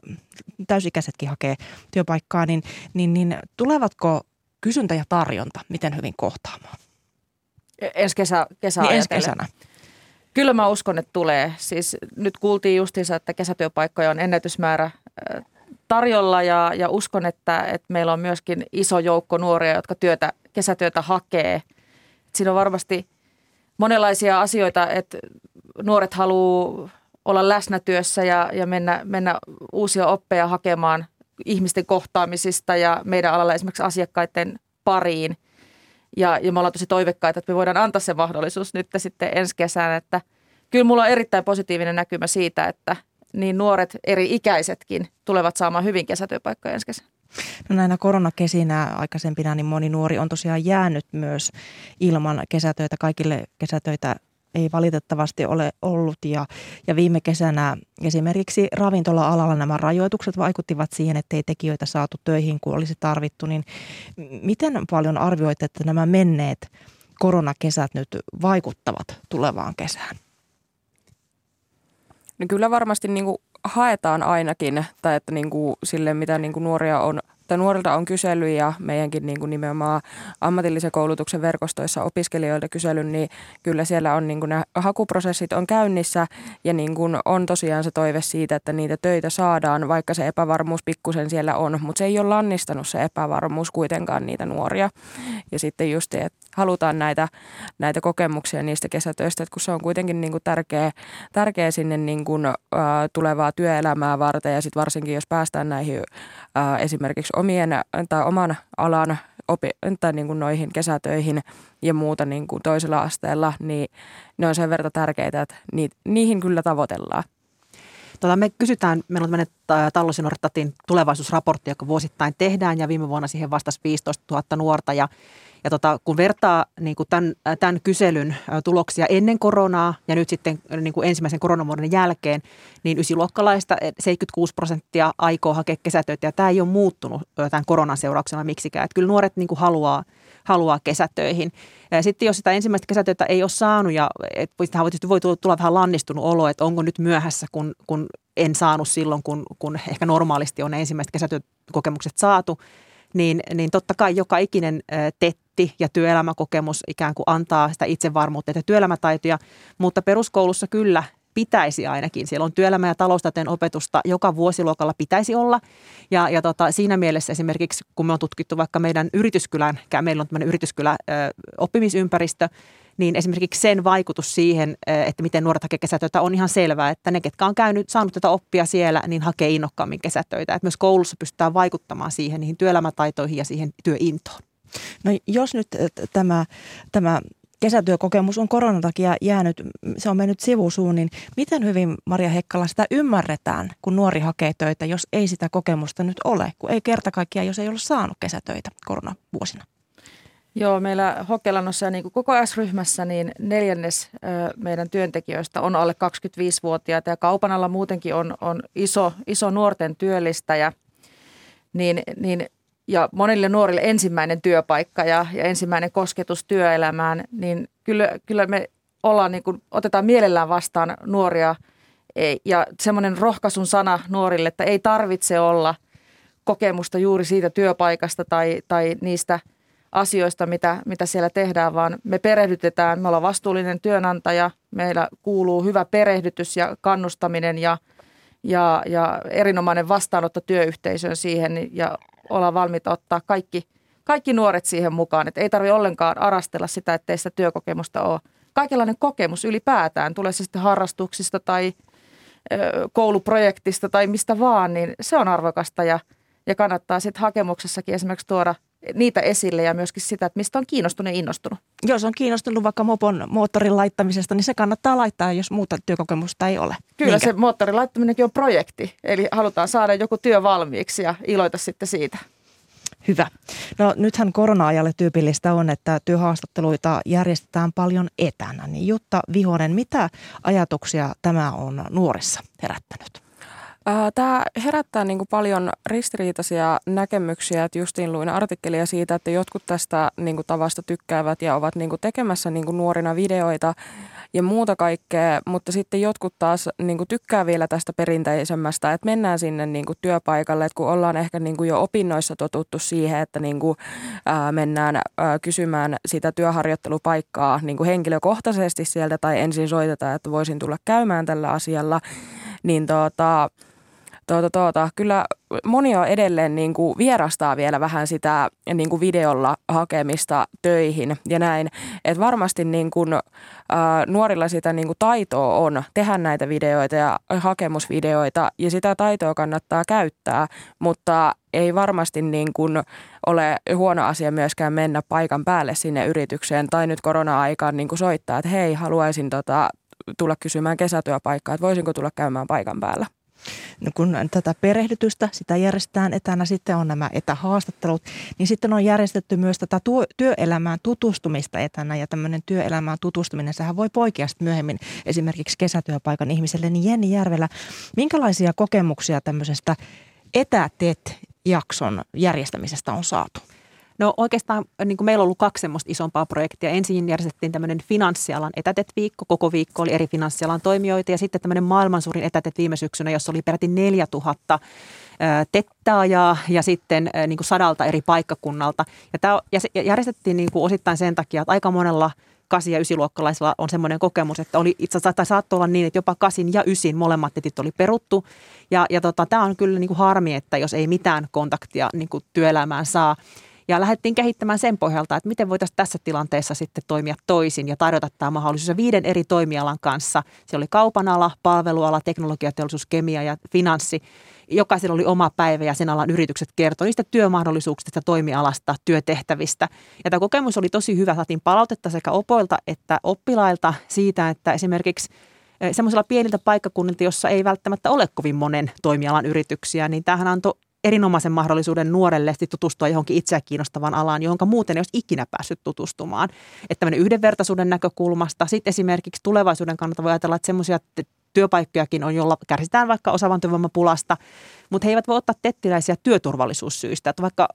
täysikäisetkin hakee työpaikkaa, niin, niin, niin tulevatko kysyntä ja tarjonta miten hyvin kohtaamaan? Ensi kesä, kesä niin ensi kesänä. Kyllä mä uskon, että tulee. Siis nyt kuultiin justiinsa, että kesätyöpaikkoja on ennätysmäärä tarjolla ja, ja uskon, että, että meillä on myöskin iso joukko nuoria, jotka työtä, kesätyötä hakee. Siinä on varmasti monenlaisia asioita, että nuoret haluaa olla läsnä työssä ja, ja mennä, mennä uusia oppeja hakemaan ihmisten kohtaamisista ja meidän alalla esimerkiksi asiakkaiden pariin. Ja, ja me ollaan tosi toiveikkaita, että me voidaan antaa se mahdollisuus nyt sitten ensi kesänä, että kyllä mulla on erittäin positiivinen näkymä siitä, että niin nuoret eri ikäisetkin tulevat saamaan hyvin kesätyöpaikkoja ensi kesänä. No näinä koronakesinä aikaisempina niin moni nuori on tosiaan jäänyt myös ilman kesätöitä. Kaikille kesätöitä ei valitettavasti ole ollut ja, ja viime kesänä esimerkiksi ravintola-alalla nämä rajoitukset vaikuttivat siihen, ettei tekijöitä saatu töihin, kun olisi tarvittu. Niin miten paljon arvioit, että nämä menneet koronakesät nyt vaikuttavat tulevaan kesään? No kyllä varmasti niin kuin haetaan ainakin, tai että niin kuin sille, mitä niin kuin nuoria on Mutta nuorilta on kysely ja meidänkin niin kuin nimenomaan ammatillisen koulutuksen verkostoissa opiskelijoilta kysely, niin kyllä siellä on niin kuin nämä hakuprosessit on käynnissä ja niin kuin on tosiaan se toive siitä, että niitä töitä saadaan, vaikka se epävarmuus pikkusen siellä on, mutta se ei ole lannistanut se epävarmuus kuitenkaan niitä nuoria. Ja sitten just se, että halutaan näitä, näitä kokemuksia niistä kesätöistä, että kun se on kuitenkin niin kuin tärkeä, tärkeä sinne niin kuin, ä, tulevaa työelämää varten ja sitten varsinkin jos päästään näihin ä, esimerkiksi omien tai oman alan opi, tai niin kuin noihin kesätöihin ja muuta niin kuin toisella asteella, niin ne on sen verran tärkeitä, että niihin kyllä tavoitellaan. Tota, me kysytään, meillä on tämmöinen Tallusinorattatin tulevaisuusraportti, joka vuosittain tehdään ja viime vuonna siihen vastasi viisitoistatuhatta nuorta ja Ja tota, kun vertaa niin kuin tämän, tämän kyselyn tuloksia ennen koronaa ja nyt sitten niin kuin ensimmäisen koronavuoden jälkeen, niin ysiluokkalaista seitsemänkymmentäkuusi prosenttia aikoo hakea kesätöitä. Ja tämä ei ole muuttunut tämän koronan seurauksena miksikään. Että kyllä nuoret niin kuin haluaa, haluaa kesätöihin. Ja sitten jos sitä ensimmäistä kesätöitä ei ole saanut ja et, tietysti voi tulla vähän lannistunut olo, että onko nyt myöhässä, kun, kun en saanut silloin, kun, kun ehkä normaalisti on ne ensimmäiset kesätyökokemukset saatu, niin, niin totta kai joka ikinen tetti ja työelämäkokemus ikään kuin antaa sitä itsevarmuutta ja työelämätaitoja, mutta peruskoulussa kyllä pitäisi ainakin. Siellä on työelämä- ja taloustieteen opetusta joka vuosiluokalla pitäisi olla ja, ja tota, siinä mielessä esimerkiksi, kun me on tutkittu vaikka meidän yrityskylän, meillä on tämmöinen yrityskylä oppimisympäristö, niin esimerkiksi sen vaikutus siihen, että miten nuoret hakee kesätöitä, on ihan selvää, että ne, ketkä on käynyt, saanut tätä oppia siellä, niin hakee innokkaammin kesätöitä. Että myös koulussa pystytään vaikuttamaan siihen, niihin työelämätaitoihin ja siihen työintoon. No jos nyt tämä, tämä kesätyökokemus on koronan takia jäänyt, se on mennyt sivusuun, niin miten hyvin, Maria Hekkala, sitä ymmärretään, kun nuori hakee töitä, jos ei sitä kokemusta nyt ole? Kun ei kerta kaikkiaan, jos ei ole saanut kesätöitä koronavuosina. Joo, meillä H O K-Elannossa ja niin kuin koko S-ryhmässä niin neljännes meidän työntekijöistä on alle kaksikymmentäviisivuotiaita ja kaupan alla muutenkin on, on iso, iso nuorten työllistäjä niin, niin, ja monille nuorille ensimmäinen työpaikka ja, ja ensimmäinen kosketus työelämään, niin kyllä, kyllä me ollaan, niin kuin, otetaan mielellään vastaan nuoria ja semmoinen rohkaisun sana nuorille, että ei tarvitse olla kokemusta juuri siitä työpaikasta tai, tai niistä asioista, mitä, mitä siellä tehdään, vaan me perehdytetään, me ollaan vastuullinen työnantaja, meillä kuuluu hyvä perehdytys ja kannustaminen ja, ja, ja erinomainen vastaanotto työyhteisöön siihen ja ollaan valmiita ottaa kaikki, kaikki nuoret siihen mukaan. Et ei tarvitse ollenkaan arastella sitä, ettei sitä työkokemusta ole. Kaikenlainen kokemus ylipäätään, tulee se sitten harrastuksista tai ö, kouluprojektista tai mistä vaan, niin se on arvokasta ja, ja kannattaa sitten hakemuksessakin esimerkiksi tuoda niitä esille ja myöskin sitä, että mistä on kiinnostunut ja innostunut. Jos on kiinnostunut vaikka mopon moottorin laittamisesta, niin se kannattaa laittaa, jos muuta työkokemusta ei ole. Kyllä Minkä? Se moottorin laittaminenkin on projekti, eli halutaan saada joku työ valmiiksi ja iloita sitten siitä. Hyvä. No nythän korona-ajalle tyypillistä on, että työhaastatteluita järjestetään paljon etänä. Niin Jutta Vihonen, mitä ajatuksia tämä on nuorissa herättänyt? Tämä herättää niin kuin paljon ristiriitaisia näkemyksiä, että justiin luin artikkelia siitä, että jotkut tästä niin kuin tavasta tykkäävät ja ovat niin kuin tekemässä niin kuin nuorina videoita ja muuta kaikkea, mutta sitten jotkut taas niin kuin tykkää vielä tästä perinteisemmästä, että mennään sinne niin kuin työpaikalle, että kun ollaan ehkä niin kuin jo opinnoissa totuttu siihen, että niin kuin, ää, mennään ää, kysymään sitä työharjoittelupaikkaa niin kuin henkilökohtaisesti sieltä tai ensin soitetaan, että voisin tulla käymään tällä asialla, niin tuota... Tuota, tuota. Kyllä moni on edelleen niin kuin vierastaa vielä vähän sitä niin kuin videolla hakemista töihin ja näin. Et varmasti niin kuin, ä, nuorilla sitä niin kuin taitoa on tehdä näitä videoita ja hakemusvideoita ja sitä taitoa kannattaa käyttää, mutta ei varmasti niin kuin ole huono asia myöskään mennä paikan päälle sinne yritykseen tai nyt korona-aikaan niin kuin soittaa, että hei, haluaisin tota, tulla kysymään kesätyöpaikkaa, että voisinko tulla käymään paikan päällä. No kun tätä perehdytystä, sitä järjestetään etänä, sitten on nämä etähaastattelut, niin sitten on järjestetty myös tätä työelämään tutustumista etänä ja tämmöinen työelämään tutustuminen, sehän voi poikia sitten myöhemmin esimerkiksi kesätyöpaikan ihmiselle. Niin Jenni Järvelä, minkälaisia kokemuksia tämmöisestä etätet-jakson järjestämisestä on saatu? No oikeastaan niin kuin meillä on ollut kaksi semmoista isompaa projektia. Ensin järjestettiin tämmöinen finanssialan etätet-viikko. Koko viikko oli eri finanssialan toimijoita ja sitten tämmöinen maailman suurin etätet viime syksynä, jossa oli peräti neljätuhatta tettaajaa ja sitten niin kuin sadalta eri paikkakunnalta. Ja tämä järjestettiin niin kuin osittain sen takia, että aika monella kasi- ja ysiluokkalaisilla on semmoinen kokemus, että oli itse asiassa, tai saattoi olla niin, että jopa kasin ja ysin molemmat tetit oli peruttu. Ja, ja tota, tämä on kyllä niin kuin harmi, että jos ei mitään kontaktia niin kuin työelämään saa. Ja lähdettiin kehittämään sen pohjalta, että miten voitaisiin tässä tilanteessa sitten toimia toisin ja tarjota tämä mahdollisuus viiden eri toimialan kanssa. Siellä oli kaupan ala, palveluala, teknologiateollisuus, kemia ja finanssi. Jokaisella oli oma päivä ja sen alan yritykset kertoi niistä työmahdollisuuksista, toimialasta, työtehtävistä. Ja tämä kokemus oli tosi hyvä. Saatiin palautetta sekä opoilta että oppilailta siitä, että esimerkiksi semmoisilla pieniltä paikkakunnilta, jossa ei välttämättä ole kovin monen toimialan yrityksiä, niin tämähän antoi erinomaisen mahdollisuuden nuorelle tutustua johonkin itseä kiinnostavaan alaan, johon muuten ei olisi ikinä päässyt tutustumaan. Että tämmöinen yhdenvertaisuuden näkökulmasta. Sitten esimerkiksi tulevaisuuden kannalta voi ajatella, että semmoisia työpaikkojakin on, jolla kärsitään vaikka osaavan työvoimapulasta, mutta he eivät voi ottaa tettiläisiä työturvallisuussyistä. Että vaikka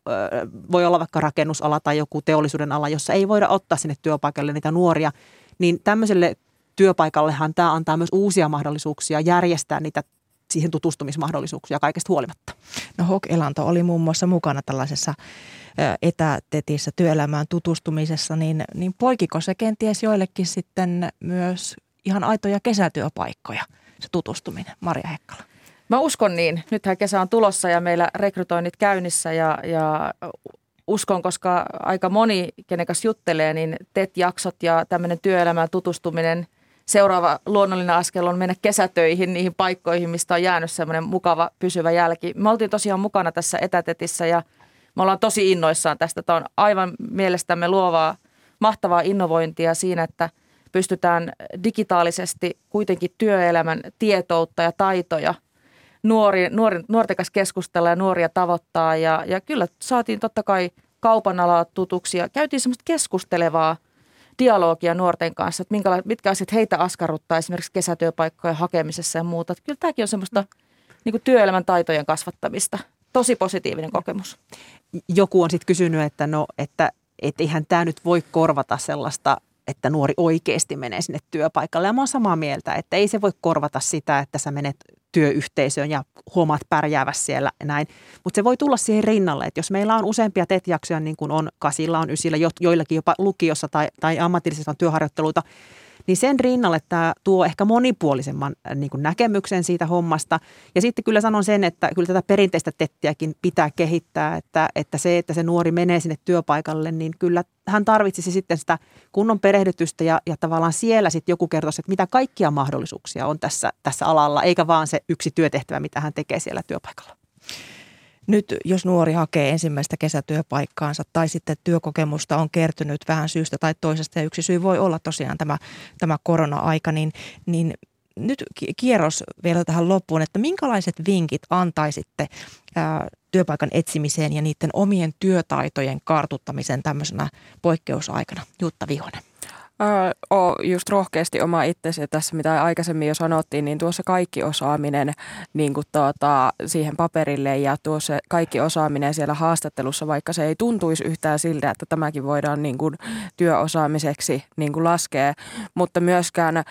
voi olla vaikka rakennusala tai joku teollisuuden ala, jossa ei voida ottaa sinne työpaikalle niitä nuoria, niin tämmöiselle työpaikallehan tämä antaa myös uusia mahdollisuuksia järjestää niitä siihen tutustumismahdollisuuksia kaikesta huolimatta. No H O K-Elanto oli muun muassa mukana tällaisessa etätetissä työelämään tutustumisessa, niin, niin poikiko se kenties joillekin sitten myös ihan aitoja kesätyöpaikkoja, se tutustuminen, Maria Hekkala? Mä uskon niin. Nythän kesä on tulossa ja meillä rekrytoinnit käynnissä ja, ja uskon, koska aika moni, kenen kanssa juttelee, niin T E T-jaksot ja tämmöinen työelämään tutustuminen, seuraava luonnollinen askel on mennä kesätöihin, niihin paikkoihin, mistä on jäänyt semmoinen mukava pysyvä jälki. Me oltiin tosiaan mukana tässä etätetissä ja me ollaan tosi innoissaan tästä. Tämä on aivan mielestämme luovaa, mahtavaa innovointia siinä, että pystytään digitaalisesti kuitenkin työelämän tietoutta ja taitoja nuori, nuori, nuorten kanssa keskustella ja nuoria tavoittaa. Ja, ja kyllä saatiin totta kai kaupan alaa tutuksi ja käytiin semmoista keskustelevaa dialogia nuorten kanssa, että minkäla- mitkä asiat heitä askarruttaa esimerkiksi kesätyöpaikkojen hakemisessa ja muuta. Että kyllä tämäkin on semmoista niin kuin työelämän taitojen kasvattamista. Tosi positiivinen kokemus. Joku on sitten kysynyt, että no, että et eihän tämä nyt voi korvata sellaista, että nuori oikeasti menee sinne työpaikalle. Ja mä oon samaa mieltä, että ei se voi korvata sitä, että sä menet työyhteisöön ja huomaat pärjäävä siellä näin. Mutta se voi tulla siihen rinnalle, että jos meillä on useampia T E T-jaksoja, niin kuin on kasilla, on ysillä, jo, joillakin jopa lukiossa tai, tai ammatillisessa työharjoitteluita, niin sen rinnalle tämä tuo ehkä monipuolisemman niin kuin näkemyksen siitä hommasta. Ja sitten kyllä sanon sen, että kyllä tätä perinteistä tettiäkin pitää kehittää, että, että se, että se nuori menee sinne työpaikalle, niin kyllä hän tarvitsisi sitten sitä kunnon perehdytystä ja, ja tavallaan siellä sitten joku kertoisi, että mitä kaikkia mahdollisuuksia on tässä, tässä alalla, eikä vaan se yksi työtehtävä, mitä hän tekee siellä työpaikalla. Nyt jos nuori hakee ensimmäistä kesätyöpaikkaansa tai sitten työkokemusta on kertynyt vähän syystä tai toisesta ja yksi syy voi olla tosiaan tämä, tämä korona-aika, niin, niin nyt kierros vielä tähän loppuun, että minkälaiset vinkit antaisitte ää, työpaikan etsimiseen ja niiden omien työtaitojen kartuttamisen tämmöisenä poikkeusaikana? Jutta Vihonen. O, just rohkeasti oma itsesi. Tässä mitä aikaisemmin jo sanottiin, niin tuossa kaikki osaaminen niin kuin tuota, siihen paperille ja tuossa kaikki osaaminen siellä haastattelussa, vaikka se ei tuntuisi yhtään siltä, että tämäkin voidaan niin kuin työosaamiseksi niin kuin laskea. Mutta myöskään,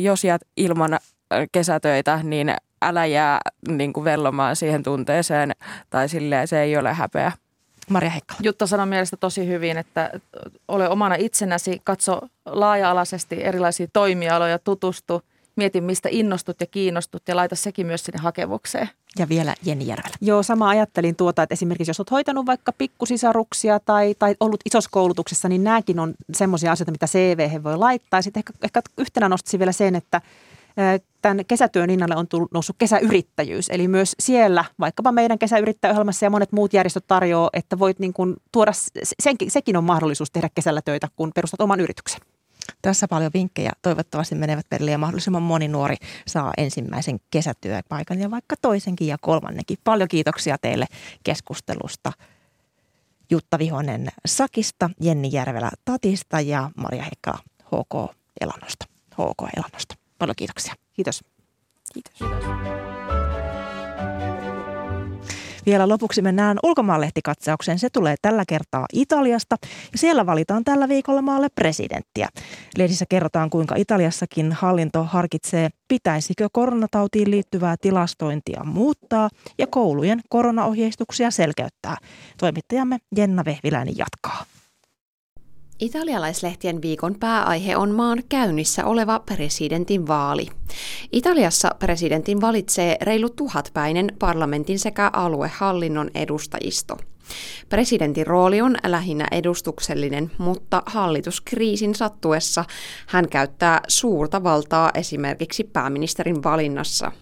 jos jäät ilman kesätöitä, niin älä jää niin kuin vellomaan siihen tunteeseen tai silleen, se ei ole häpeä. Maria Hekkala. Jutta sanoi mielestä tosi hyvin, että ole omana itsenäsi, katso laaja-alaisesti erilaisia toimialoja, tutustu, mieti mistä innostut ja kiinnostut ja laita sekin myös sinne hakemukseen. Ja vielä Jenni Järvelä. Joo, sama ajattelin tuota, että esimerkiksi jos olet hoitanut vaikka pikkusisaruksia tai, tai ollut isossa koulutuksessa, niin nämäkin on semmoisia asioita, mitä C V:hen voi laittaa. Sitten ehkä, ehkä yhtenä nostaisin vielä sen, että tämän kesätyön rinnalle on tullut, noussut kesäyrittäjyys, eli myös siellä, vaikkapa meidän kesäyrittäjäohjelmassa ja monet muut järjestöt tarjoaa, että voit niin kuin tuoda, senkin, sekin on mahdollisuus tehdä kesällä töitä, kun perustat oman yrityksen. Tässä paljon vinkkejä. Toivottavasti menevät perille ja mahdollisimman moni nuori saa ensimmäisen kesätyöpaikan ja vaikka toisenkin ja kolmannenkin. Paljon kiitoksia teille keskustelusta. Jutta Vihonen Sakista, Jenni Järvelä Tatista ja Maria Hekkala H K-Elannosta. H K-Elannosta. Paljon kiitoksia. Kiitos. Kiitos. Kiitos. Vielä lopuksi mennään ulkomaanlehtikatsauksen. Se tulee tällä kertaa Italiasta ja siellä valitaan tällä viikolla maalle presidenttiä. Lehdissä kerrotaan, kuinka Italiassakin hallinto harkitsee, pitäisikö koronatautiin liittyvää tilastointia muuttaa ja koulujen koronaohjeistuksia selkeyttää. Toimittajamme Jenna Vehviläinen jatkaa. Italialaislehtien viikon pääaihe on maan käynnissä oleva presidentin vaali. Italiassa presidentin valitsee reilu tuhatpäinen parlamentin sekä aluehallinnon edustajisto. Presidentin rooli on lähinnä edustuksellinen, mutta hallituskriisin sattuessa hän käyttää suurta valtaa esimerkiksi pääministerin valinnassa.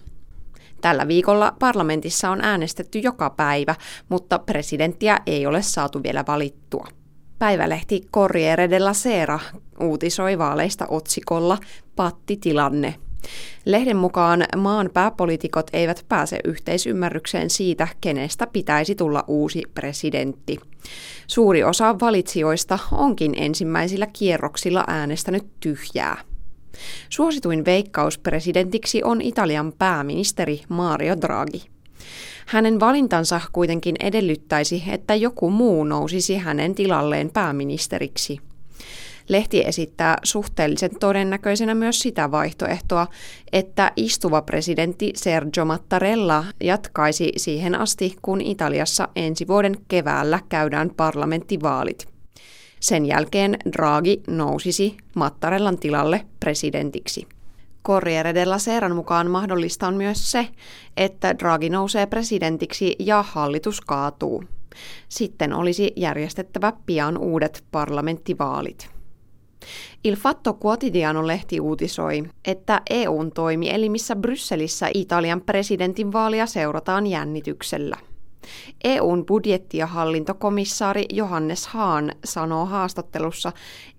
Tällä viikolla parlamentissa on äänestetty joka päivä, mutta presidenttiä ei ole saatu vielä valittua. Päivälehti Corriere della Sera uutisoi vaaleista otsikolla Pattitilanne. Lehden mukaan maan pääpoliitikot eivät pääse yhteisymmärrykseen siitä, kenestä pitäisi tulla uusi presidentti. Suuri osa valitsijoista onkin ensimmäisillä kierroksilla äänestänyt tyhjää. Suosituin veikkaus presidentiksi on Italian pääministeri Mario Draghi. Hänen valintansa kuitenkin edellyttäisi, että joku muu nousisi hänen tilalleen pääministeriksi. Lehti esittää suhteellisen todennäköisenä myös sitä vaihtoehtoa, että istuva presidentti Sergio Mattarella jatkaisi siihen asti, kun Italiassa ensi vuoden keväällä käydään parlamenttivaalit. Sen jälkeen Draghi nousisi Mattarellan tilalle presidentiksi. Corriere della Seran mukaan mahdollista on myös se, että Draghi nousee presidentiksi ja hallitus kaatuu. Sitten olisi järjestettävä pian uudet parlamenttivaalit. Il Fatto Quotidiano-lehti uutisoi, että E U:n toimielimissä Brysselissä Italian presidentinvaalia seurataan jännityksellä. E U:n budjetti- ja hallintokomissaari Johannes Hahn sanoo haastattelussa,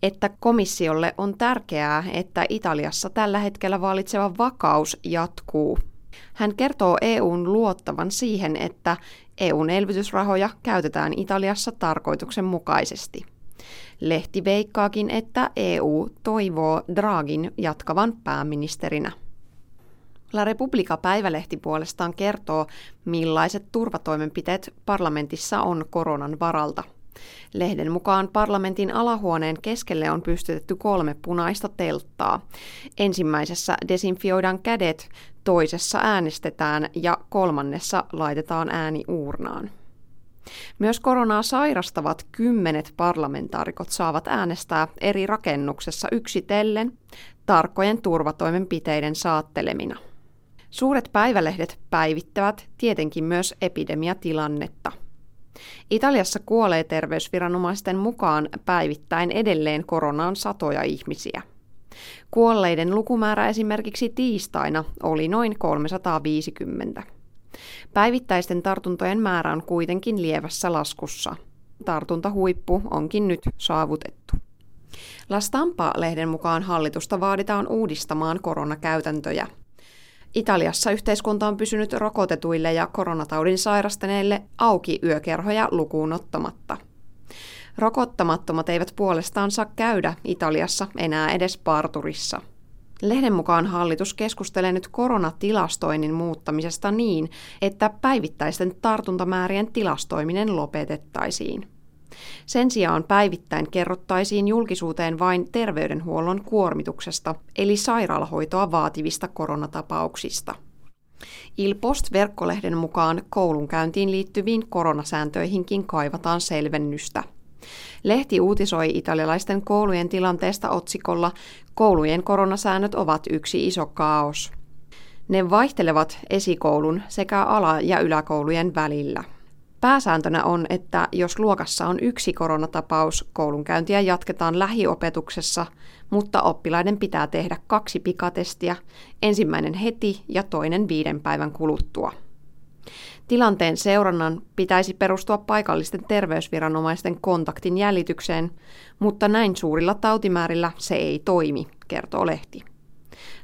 että komissiolle on tärkeää, että Italiassa tällä hetkellä vallitseva vakaus jatkuu. Hän kertoo E U:n luottavan siihen, että E U:n elvytysrahoja käytetään Italiassa tarkoituksenmukaisesti. Lehti veikkaakin, että E U toivoo Draghin jatkavan pääministerinä. La Repubblica-päivälehti puolestaan kertoo, millaiset turvatoimenpiteet parlamentissa on koronan varalta. Lehden mukaan parlamentin alahuoneen keskelle on pystytetty kolme punaista telttaa. Ensimmäisessä desinfioidaan kädet, toisessa äänestetään ja kolmannessa laitetaan ääni uurnaan. Myös koronaa sairastavat kymmenet parlamentaarikot saavat äänestää eri rakennuksessa yksitellen tarkkojen turvatoimenpiteiden saattelemina. Suuret päivälehdet päivittävät tietenkin myös epidemiatilannetta. Italiassa kuolee terveysviranomaisten mukaan päivittäin edelleen koronaan satoja ihmisiä. Kuolleiden lukumäärä esimerkiksi tiistaina oli noin kolmesataaviisikymmentä. Päivittäisten tartuntojen määrä on kuitenkin lievässä laskussa. Tartuntahuippu onkin nyt saavutettu. La Stampa-lehden mukaan hallitusta vaaditaan uudistamaan koronakäytäntöjä. Italiassa yhteiskunta on pysynyt rokotetuille ja koronataudin sairastaneille auki yökerhoja lukuun ottamatta. Rokottamattomat eivät puolestaan saa käydä Italiassa enää edes parturissa. Lehden mukaan hallitus keskustelee nyt koronatilastoinnin muuttamisesta niin, että päivittäisten tartuntamäärien tilastoiminen lopetettaisiin. Sen sijaan päivittäin kerrottaisiin julkisuuteen vain terveydenhuollon kuormituksesta, eli sairaalahoitoa vaativista koronatapauksista. Il Post-verkkolehden mukaan koulunkäyntiin liittyviin koronasääntöihinkin kaivataan selvennystä. Lehti uutisoi italialaisten koulujen tilanteesta otsikolla "Koulujen koronasäännöt ovat yksi iso kaos". Ne vaihtelevat esikoulun sekä ala- ja yläkoulujen välillä. Pääsääntönä on, että jos luokassa on yksi koronatapaus, koulunkäyntiä jatketaan lähiopetuksessa, mutta oppilaiden pitää tehdä kaksi pikatestiä, ensimmäinen heti ja toinen viiden päivän kuluttua. Tilanteen seurannan pitäisi perustua paikallisten terveysviranomaisten kontaktin jäljitykseen, mutta näin suurilla tautimäärillä se ei toimi, kertoo lehti.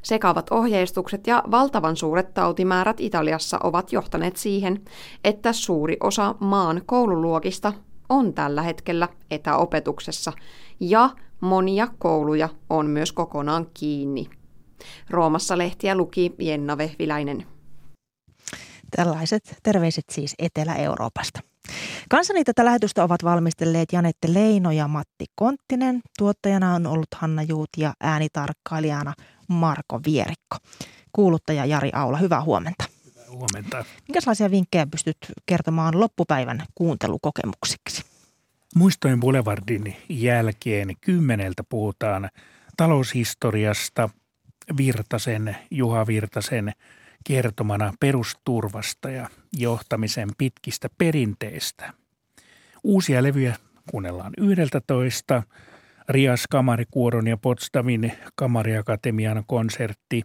Sekaavat ohjeistukset ja valtavan suuret tautimäärät Italiassa ovat johtaneet siihen, että suuri osa maan koululuokista on tällä hetkellä etäopetuksessa ja monia kouluja on myös kokonaan kiinni. Roomassa lehtiä luki Jenna Vehviläinen. Tällaiset terveiset siis Etelä-Euroopasta. Kanssani tätä lähetystä ovat valmistelleet Janette Leino ja Matti Konttinen. Tuottajana on ollut Hanna Juut ja äänitarkkailijana Marko Vierikko. Kuuluttaja Jari Aula, hyvää huomenta. Hyvää huomenta. Minkälaisia vinkkejä pystyt kertomaan loppupäivän kuuntelukokemuksiksi? Muistojen Boulevardin jälkeen kymmeneltä puhutaan taloushistoriasta Virtasen, Juha Virtasen kertomana perusturvasta ja johtamisen pitkistä perinteistä. Uusia levyjä kuunnellaan yhdeltätoista. Rias Kamarikuoron ja Potsdamin Kamariakatemian konsertti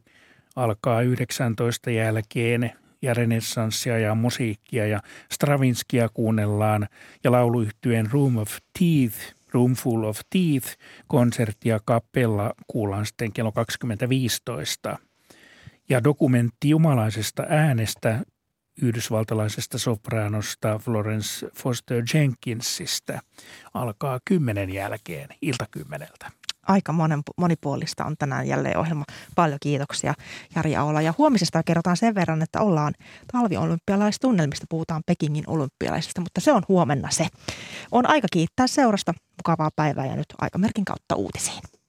alkaa yhdeksäntoista jälkeen ja renessanssia ja musiikkia ja Stravinskia kuunnellaan ja lauluyhtyeen Room of Teeth, Roomful of Teeth konsertti ja kappella kuullaan sitten kello kaksikymmentä viisitoista. Ja dokumentti jumalaisesta äänestä yhdysvaltalaisesta sopraanosta Florence Foster Jenkinsistä alkaa kymmenen jälkeen iltakymmeneltä. Aika monipuolista on tänään jälleen ohjelma. Paljon kiitoksia Jari Aula. Ja huomisesta kerrotaan sen verran, että ollaan talviolympialaistunnelmista, puhutaan Pekingin olympialaisista, mutta se on huomenna se. On aika kiittää seurasta. Mukavaa päivää ja nyt aikamerkin kautta uutisiin.